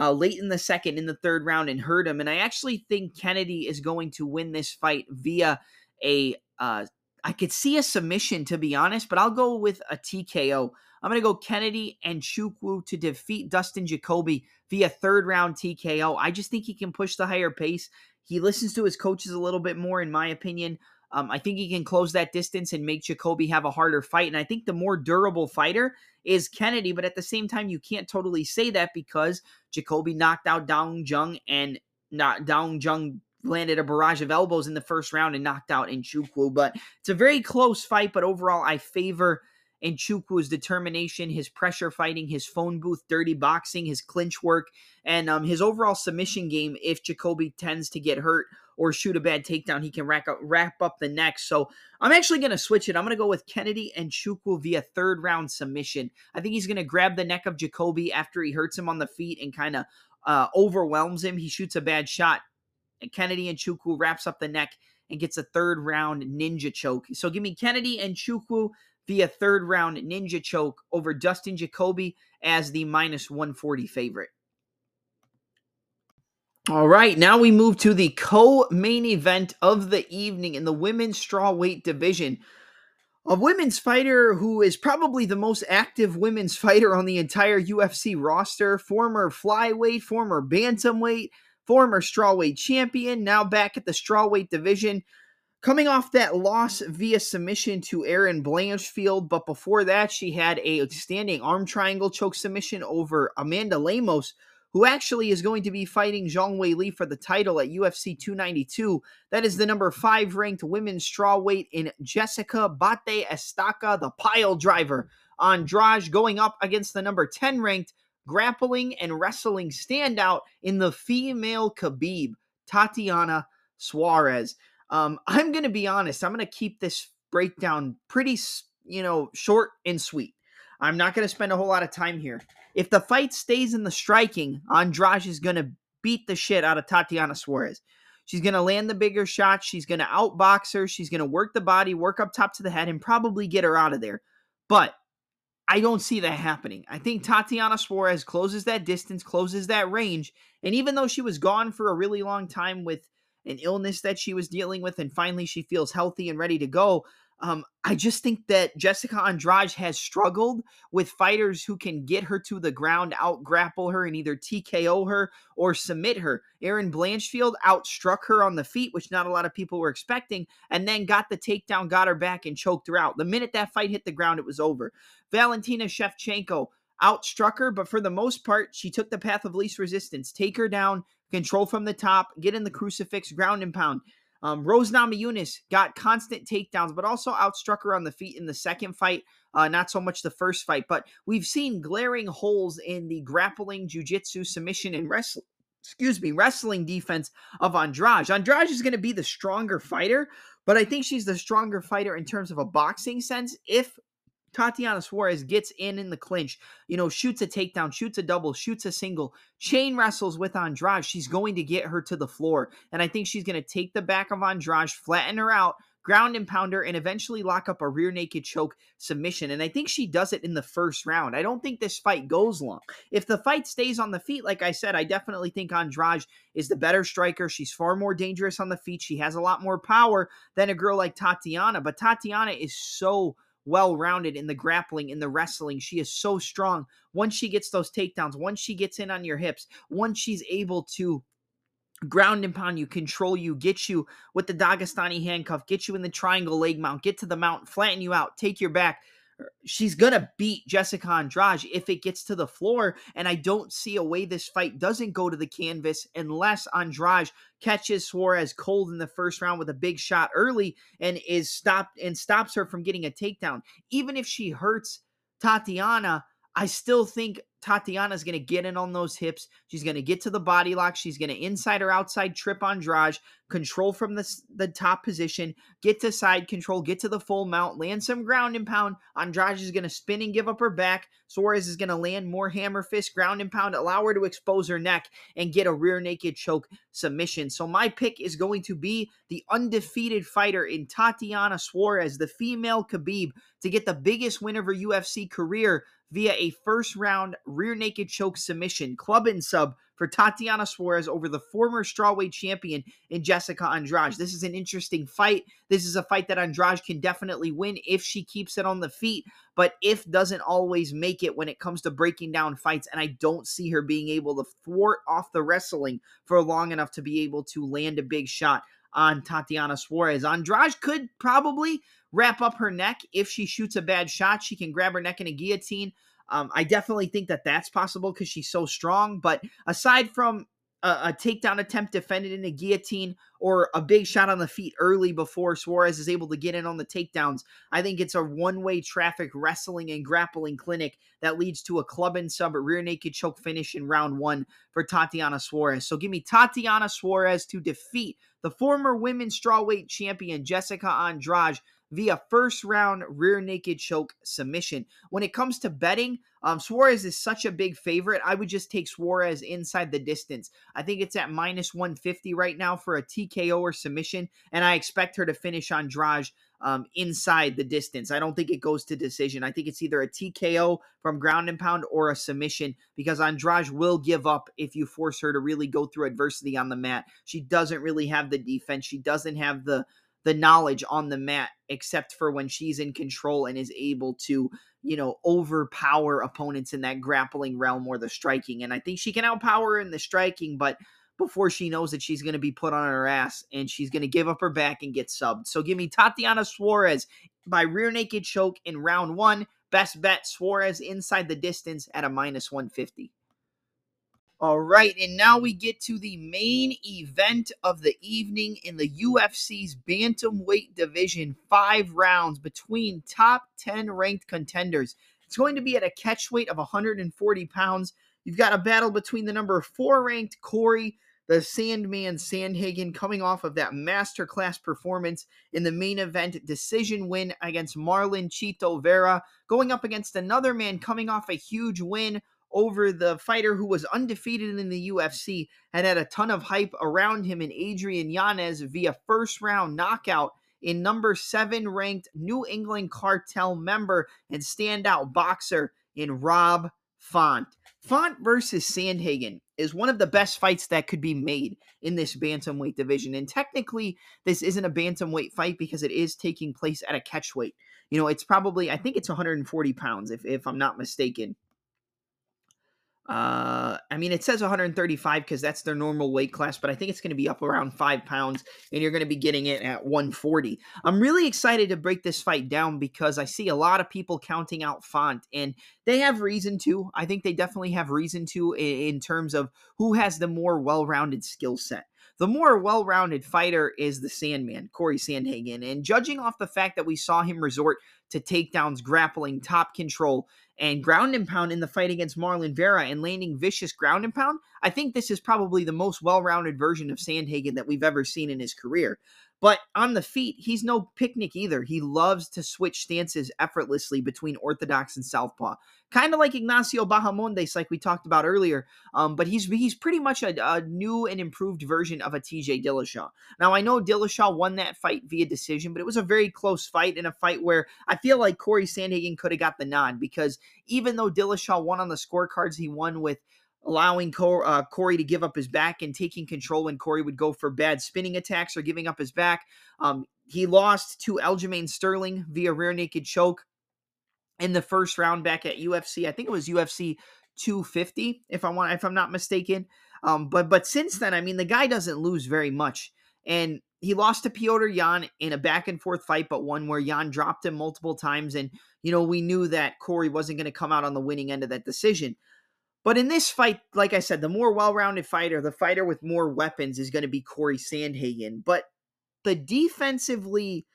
late in the second, in the third round, and hurt him. And I actually think Kennedy is going to win this fight via I could see a submission, to be honest, but I'll go with a TKO. I'm going to go Kennedy Nzechukwu to defeat Dustin Jacoby via third-round TKO. I just think he can push the higher pace. He listens to his coaches a little bit more, in my opinion. I think he can close that distance and make Jacoby have a harder fight. And I think the more durable fighter is Kennedy, but at the same time, you can't totally say that because Jacoby knocked out Daung Jung, and Daung Jung landed a barrage of elbows in the first round and knocked out Nzechukwu. But it's a very close fight, but overall I favor Nchukwu's determination, his pressure fighting, his phone booth dirty boxing, his clinch work, and his overall submission game. If Jacoby tends to get hurt or shoot a bad takedown, he can wrap up the neck. So I'm actually going to switch it. I'm going to go with Kennedy Nzechukwu via third-round submission. I think he's going to grab the neck of Jacoby after he hurts him on the feet and kind of overwhelms him. He shoots a bad shot, and Kennedy Nzechukwu wraps up the neck and gets a third-round ninja choke. So give me Kennedy Nzechukwu via third-round ninja choke over Dustin Jacoby as the -140 favorite. All right, now we move to the co-main event of the evening in the women's strawweight division. A women's fighter who is probably the most active women's fighter on the entire UFC roster, former flyweight, former bantamweight, former strawweight champion, now back at the strawweight division, coming off that loss via submission to Erin Blanchfield. But before that, she had a standing arm triangle choke submission over Amanda Lemos, who actually is going to be fighting Zhang Wei Li for the title at UFC 292. That is the number 5 ranked women's strawweight in Jessica Bate Estaca, the pile driver. Andrade going up against the number 10 ranked grappling and wrestling standout in the female Khabib, Tatiana Suarez. I'm going to be honest. I'm going to keep this breakdown pretty, short and sweet. I'm not going to spend a whole lot of time here. If the fight stays in the striking, Andrade is going to beat the shit out of Tatiana Suarez. She's going to land the bigger shots. She's going to outbox her. She's going to work the body, work up top to the head, and probably get her out of there. But I don't see that happening. I think Tatiana Suarez closes that distance, closes that range. And even though she was gone for a really long time with an illness that she was dealing with, and finally she feels healthy and ready to go, I just think that Jessica Andrade has struggled with fighters who can get her to the ground, out-grapple her, and either TKO her or submit her. Erin Blanchfield outstruck her on the feet, which not a lot of people were expecting, and then got the takedown, got her back, and choked her out. The minute that fight hit the ground, it was over. Valentina Shevchenko outstruck her, but for the most part, she took the path of least resistance. Take her down, control from the top, get in the crucifix, ground and pound. Rose Namajunas got constant takedowns, but also outstruck her on the feet in the second fight, not so much the first fight. But we've seen glaring holes in the grappling, jiu-jitsu, submission, and wrestling defense of Andrade. Andrade is going to be the stronger fighter, but I think she's the stronger fighter in terms of a boxing sense if Tatiana Suarez gets in the clinch, you know, shoots a takedown, shoots a double, shoots a single, chain wrestles with Andrade. She's going to get her to the floor. And I think she's going to take the back of Andrade, flatten her out, ground and pound her, and eventually lock up a rear naked choke submission. And I think she does it in the first round. I don't think this fight goes long. If the fight stays on the feet, like I said, I definitely think Andrade is the better striker. She's far more dangerous on the feet. She has a lot more power than a girl like Tatiana. But Tatiana is so well-rounded in the grappling, in the wrestling. She is so strong. Once she gets those takedowns, once she gets in on your hips, once she's able to ground and pound you, control you, get you with the Dagestani handcuff, get you in the triangle leg mount, get to the mount, flatten you out, take your back, she's going to beat Jessica Andrade if it gets to the floor, and I don't see a way this fight doesn't go to the canvas unless Andrade catches Suarez cold in the first round with a big shot early and is stopped and stops her from getting a takedown. Even if she hurts Tatiana, I still think Tatiana's going to get in on those hips. She's going to get to the body lock. She's going to inside or outside trip Andrade, control from the top position, get to side control, get to the full mount, land some ground and pound. Andrade is going to spin and give up her back. Suarez is going to land more hammer fist, ground and pound, allow her to expose her neck and get a rear naked choke submission. So my pick is going to be the undefeated fighter in Tatiana Suarez, the female Khabib, to get the biggest win of her UFC career via a first-round rear-naked choke submission, club and sub for Tatiana Suarez over the former strawweight champion in Jessica Andrade. This is an interesting fight. This is a fight that Andrade can definitely win if she keeps it on the feet, but if doesn't always make it when it comes to breaking down fights, and I don't see her being able to thwart off the wrestling for long enough to be able to land a big shot on Tatiana Suarez. Andrade could probably wrap up her neck. If she shoots a bad shot, she can grab her neck in a guillotine. I definitely think that that's possible because she's so strong. But aside from a takedown attempt defended in a guillotine or a big shot on the feet early before Suarez is able to get in on the takedowns, I think it's a one-way traffic wrestling and grappling clinic that leads to a club and sub rear naked choke finish in round one for Tatiana Suarez. So give me Tatiana Suarez to defeat the former women's strawweight champion Jessica Andrade via first-round rear-naked choke submission. When it comes to betting, Suarez is such a big favorite. I would just take Suarez inside the distance. I think it's at minus 150 right now for a TKO or submission, and I expect her to finish Andrade inside the distance. I don't think it goes to decision. I think it's either a TKO from ground and pound or a submission because Andrade will give up if you force her to really go through adversity on the mat. She doesn't really have the defense. She doesn't have the knowledge on the mat, except for when she's in control and is able to, you know, overpower opponents in that grappling realm or the striking. And I think she can outpower her in the striking, but before she knows it, she's going to be put on her ass and she's going to give up her back and get subbed. So give me Tatiana Suarez by rear naked choke in round one. Best bet, Suarez inside the distance at a minus 150. All right, and now we get to the main event of the evening in the UFC's bantamweight division. 5 rounds between top 10 ranked contenders. It's going to be at a catchweight of 140 pounds. You've got a battle between the number 4 ranked Cory, the Sandman Sandhagen, coming off of that masterclass performance in the main event decision win against Marlon Chito Vera, going up against another man coming off a huge win over the fighter who was undefeated in the UFC and had a ton of hype around him in Adrian Yanez via first-round knockout in number 7 ranked New England Cartel member and standout boxer in Rob Font. Font versus Sandhagen is one of the best fights that could be made in this bantamweight division. And technically, this isn't a bantamweight fight because it is taking place at a catchweight. You know, it's probably, I think it's 140 pounds, if I'm not mistaken. I mean, it says 135 because that's their normal weight class, but I think it's going to be up around 5 pounds, and you're going to be getting it at 140. I'm really excited to break this fight down because I see a lot of people counting out Font, and they have reason to. I think they definitely have reason to in terms of who has the more well-rounded skill set. The more well-rounded fighter is the Sandman, Cory Sandhagen, and judging off the fact that we saw him resort to takedowns, grappling, top control, and ground and pound in the fight against Marlon Vera and landing vicious ground and pound, I think this is probably the most well-rounded version of Sandhagen that we've ever seen in his career. But on the feet, he's no picnic either. He loves to switch stances effortlessly between orthodox and southpaw, kind of like Ignacio Bahamondes, like we talked about earlier. But he's pretty much a new and improved version of a TJ Dillashaw. Now, I know Dillashaw won that fight via decision, but it was a very close fight, and a fight where I feel like Cory Sandhagen could have got the nod, because even though Dillashaw won on the scorecards, he won with allowing Cory to give up his back and taking control when Cory would go for bad spinning attacks or giving up his back. He lost to Aljamain Sterling via rear naked choke in the first round back at UFC. I think it was UFC 250, if I'm not mistaken. But since then, I mean, the guy doesn't lose very much. And he lost to Petr Yan in a back-and-forth fight, but one where Yan dropped him multiple times. And, you know, we knew that Cory wasn't going to come out on the winning end of that decision. But in this fight, like I said, the more well-rounded fighter, the fighter with more weapons, is going to be Cory Sandhagen. But the defensively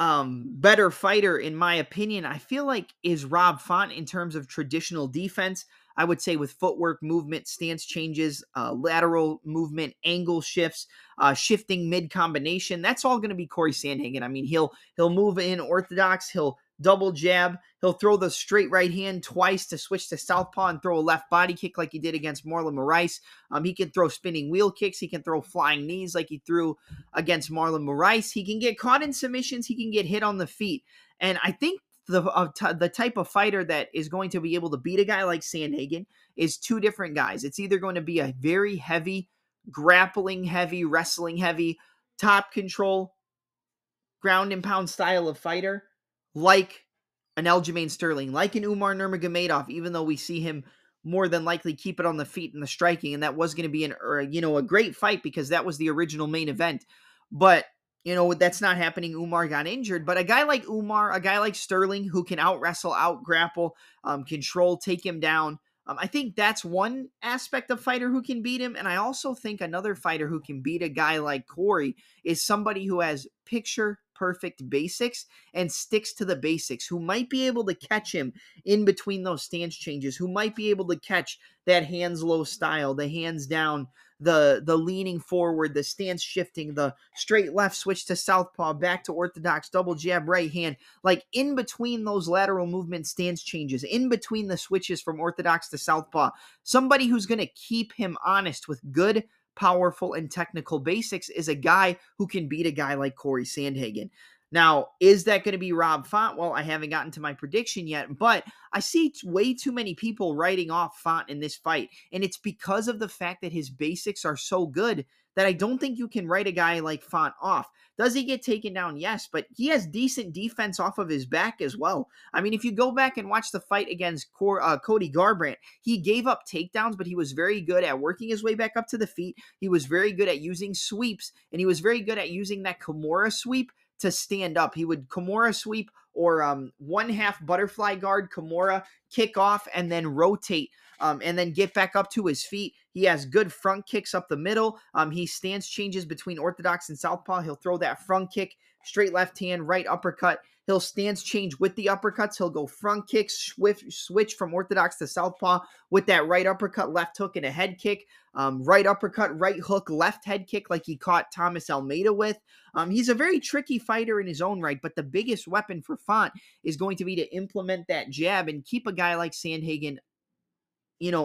better fighter, in my opinion, I feel like is Rob Font in terms of traditional defense. I would say with footwork, movement, stance changes, lateral movement, angle shifts, shifting mid-combination. That's all going to be Cory Sandhagen. I mean, he'll move in orthodox, he'll double jab, he'll throw the straight right hand twice to switch to southpaw and throw a left body kick like he did against Marlon Moraes. He can throw spinning wheel kicks. He can throw flying knees like he threw against Marlon Moraes. He can get caught in submissions. He can get hit on the feet. And I think the type of fighter that is going to be able to beat a guy like Sandhagen is two different guys. It's either going to be a very heavy, grappling heavy, wrestling heavy, top control, ground and pound style of fighter, like an Aljamain Sterling, like an Umar Nurmagomedov, even though we see him more than likely keep it on the feet and the striking. And that was going to be a great fight because that was the original main event. But, you know, that's not happening. Umar got injured. But a guy like Umar, a guy like Sterling, who can out-wrestle, out-grapple, control, take him down, I think that's one aspect of fighter who can beat him. And I also think another fighter who can beat a guy like Cory is somebody who has picture-perfect basics and sticks to the basics, who might be able to catch him in between those stance changes, who might be able to catch that hands low style, the hands down, the leaning forward, the stance shifting, the straight left switch to southpaw, back to orthodox, double jab, right hand. Like in between those lateral movement stance changes, in between the switches from orthodox to southpaw, somebody who's going to keep him honest with good, powerful, and technical basics is a guy who can beat a guy like Cory Sandhagen. Now, is that going to be Rob Font? Well, I haven't gotten to my prediction yet, but I see way too many people writing off Font in this fight, and it's because of the fact that his basics are so good that I don't think you can write a guy like Font off. Does he get taken down? Yes, but he has decent defense off of his back as well. I mean, if you go back and watch the fight against Cody Garbrandt, he gave up takedowns, but he was very good at working his way back up to the feet. He was very good at using sweeps, and he was very good at using that Kimura sweep to stand up. He would Kimura sweep or one half butterfly guard, Kimura, kick off, and then rotate and then get back up to his feet. He has good front kicks up the middle. He stance changes between orthodox and southpaw. He'll throw that front kick, straight left hand, right uppercut. He'll stance change with the uppercuts. He'll go front kick, switch from orthodox to southpaw with that right uppercut, left hook, and a head kick. Right uppercut, right hook, left head kick like he caught Thomas Almeida with. He's a very tricky fighter in his own right, but the biggest weapon for Font is going to be to implement that jab and keep a guy like Sandhagen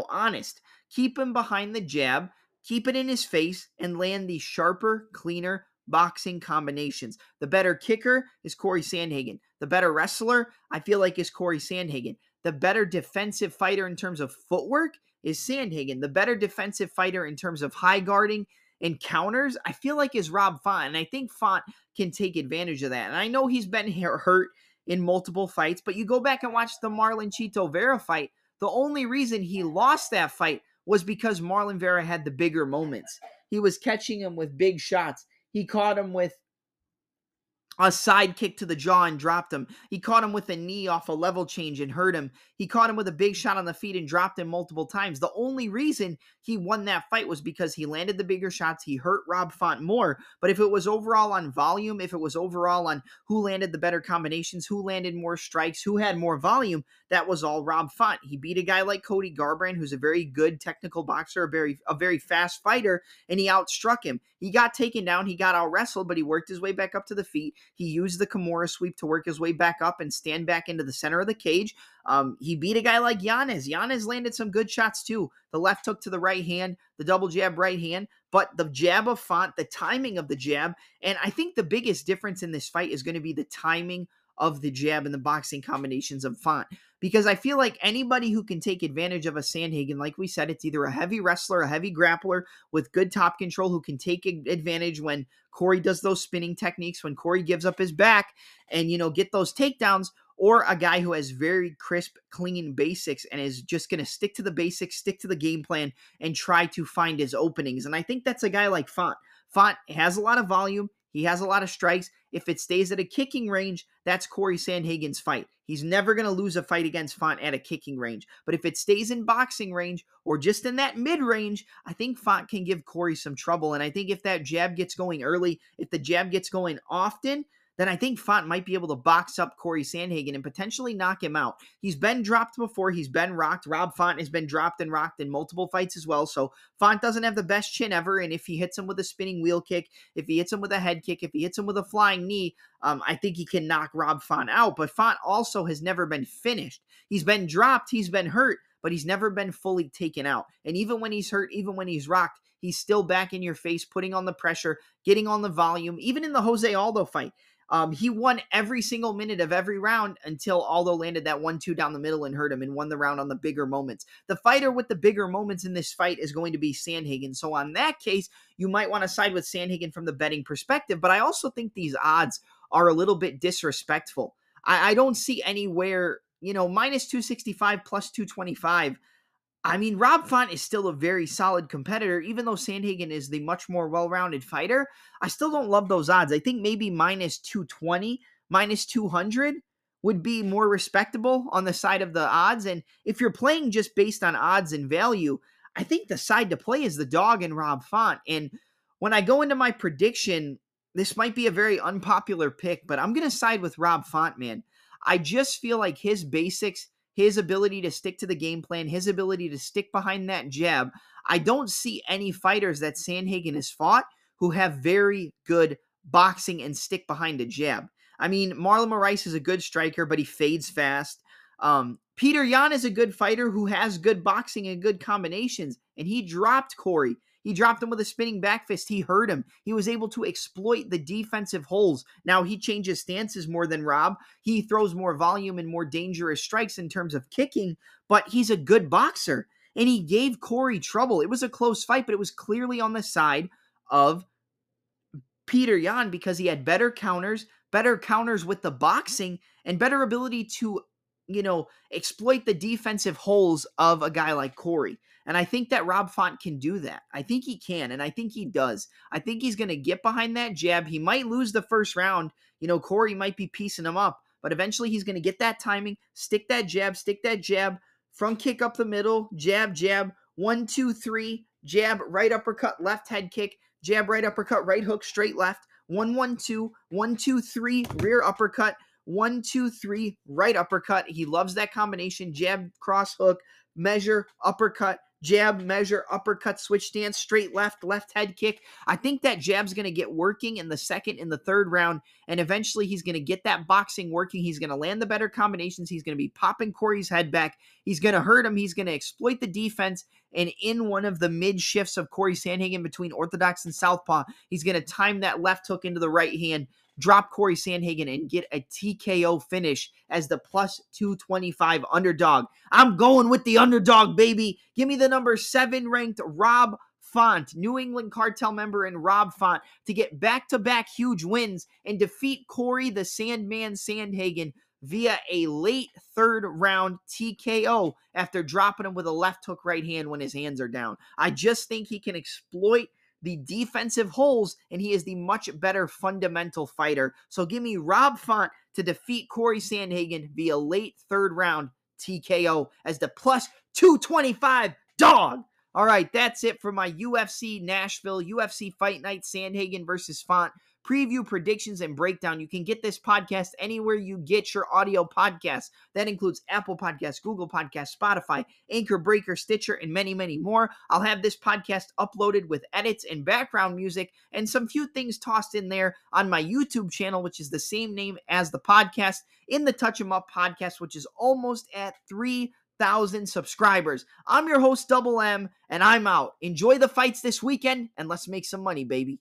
honest. Keep him behind the jab, keep it in his face, and land the sharper, cleaner boxing combinations. The better kicker is Cory Sandhagen. The better wrestler, I feel like, is Cory Sandhagen. The better defensive fighter in terms of footwork is Sandhagen. The better defensive fighter in terms of high guarding and counters, I feel like, is Rob Font. And I think Font can take advantage of that. And I know he's been hurt in multiple fights, but you go back and watch the Marlon Chito Vera fight. The only reason he lost that fight was because Marlon Vera had the bigger moments. He was catching him with big shots. He caught him with a side kick to the jaw and dropped him. He caught him with a knee off a level change and hurt him. He caught him with a big shot on the feet and dropped him multiple times. The only reason he won that fight was because he landed the bigger shots. He hurt Rob Font more. But if it was overall on volume, if it was overall on who landed the better combinations, who landed more strikes, who had more volume, that was all Rob Font. He beat a guy like Cody Garbrandt, who's a very good technical boxer, a very fast fighter, and he outstruck him. He got taken down. He got out-wrestled, but he worked his way back up to the feet. He used the Kimura sweep to work his way back up and stand back into the center of the cage. He beat a guy like Yanez. Yanez landed some good shots too. The left hook to the right hand, the double jab right hand, but the jab of Font, the timing of the jab, and I think the biggest difference in this fight is going to be the timing of the jab and the boxing combinations of Font. Because I feel like anybody who can take advantage of a Sandhagen, like we said, it's either a heavy wrestler, a heavy grappler with good top control who can take advantage when Corey does those spinning techniques, when Corey gives up his back and, get those takedowns, or a guy who has very crisp, clean basics and is just going to stick to the basics, stick to the game plan, and try to find his openings. And I think that's a guy like Font. Font has a lot of volume. He has a lot of strikes. If it stays at a kicking range, that's Cory Sandhagen's fight. He's never going to lose a fight against Font at a kicking range. But if it stays in boxing range or just in that mid-range, I think Font can give Corey some trouble. And I think if that jab gets going early, if the jab gets going often, then I think Font might be able to box up Cory Sandhagen and potentially knock him out. He's been dropped before. He's been rocked. Rob Font has been dropped and rocked in multiple fights as well, so Font doesn't have the best chin ever, and if he hits him with a spinning wheel kick, if he hits him with a head kick, if he hits him with a flying knee, I think he can knock Rob Font out, but Font also has never been finished. He's been dropped. He's been hurt, but he's never been fully taken out, and even when he's hurt, even when he's rocked, he's still back in your face, putting on the pressure, getting on the volume, even in the Jose Aldo fight. He won every single minute of every round until Aldo landed that 1-2 down the middle and hurt him and won the round on the bigger moments. The fighter with the bigger moments in this fight is going to be Sandhagen. So on that case, you might want to side with Sandhagen from the betting perspective, but I also think these odds are a little bit disrespectful. I don't see anywhere, minus 265 plus 225. I mean, Rob Font is still a very solid competitor, even though Sandhagen is the much more well-rounded fighter. I still don't love those odds. I think maybe minus 220, minus 200 would be more respectable on the side of the odds. And if you're playing just based on odds and value, I think the side to play is the dog and Rob Font. And when I go into my prediction, this might be a very unpopular pick, but I'm going to side with Rob Font, man. I just feel like his basics, his ability to stick to the game plan, his ability to stick behind that jab. I don't see any fighters that Sandhagen has fought who have very good boxing and stick behind a jab. I mean, Marlon Moraes is a good striker, but he fades fast. Peter Yan is a good fighter who has good boxing and good combinations, and he dropped Corey. He dropped him with a spinning back fist. He hurt him. He was able to exploit the defensive holes. Now he changes stances more than Rob. He throws more volume and more dangerous strikes in terms of kicking, but he's a good boxer, and he gave Corey trouble. It was a close fight, but it was clearly on the side of Peter Yan because he had better counters with the boxing, and better ability to exploit the defensive holes of a guy like Corey. And I think that Rob Font can do that. I think he can, and I think he does. I think he's going to get behind that jab. He might lose the first round. Corey might be piecing him up, but eventually he's going to get that timing, stick that jab, front kick up the middle, jab, jab, 1, 2, 3, jab, right uppercut, left head kick, jab, right uppercut, right hook, straight left, 1, 1, 2, 1, 2, 3, rear uppercut, 1, 2, 3, right uppercut. He loves that combination, jab, cross hook, measure, uppercut, jab, measure, uppercut, switch stance, straight left, left head kick. I think that jab's going to get working in the second and the third round, and eventually he's going to get that boxing working. He's going to land the better combinations. He's going to be popping Corey's head back. He's going to hurt him. He's going to exploit the defense, and in one of the mid-shifts of Cory Sandhagen between orthodox and southpaw, he's going to time that left hook into the right hand, drop Cory Sandhagen, and get a TKO finish as the plus 225 underdog. I'm going with the underdog, baby. Give me the number 7 ranked Rob Font, New England Cartel member and Rob Font, to get back-to-back huge wins and defeat Cory the Sandman Sandhagen via a late third-round TKO after dropping him with a left hook right hand when his hands are down. I just think he can exploit the defensive holes, and he is the much better fundamental fighter. So give me Rob Font to defeat Cory Sandhagen via late third-round TKO as the plus 225 dog. All right, that's it for my UFC Nashville, UFC Fight Night, Sandhagen versus Font preview, predictions, and breakdown. You can get this podcast anywhere you get your audio podcasts. That includes Apple Podcasts, Google Podcasts, Spotify, Anchor, Breaker, Stitcher, and many, many more. I'll have this podcast uploaded with edits and background music and some few things tossed in there on my YouTube channel, which is the same name as the podcast, in the Touch 'Em Up podcast, which is almost at 3,000 subscribers. I'm your host, Double M, and I'm out. Enjoy the fights this weekend, and let's make some money, baby.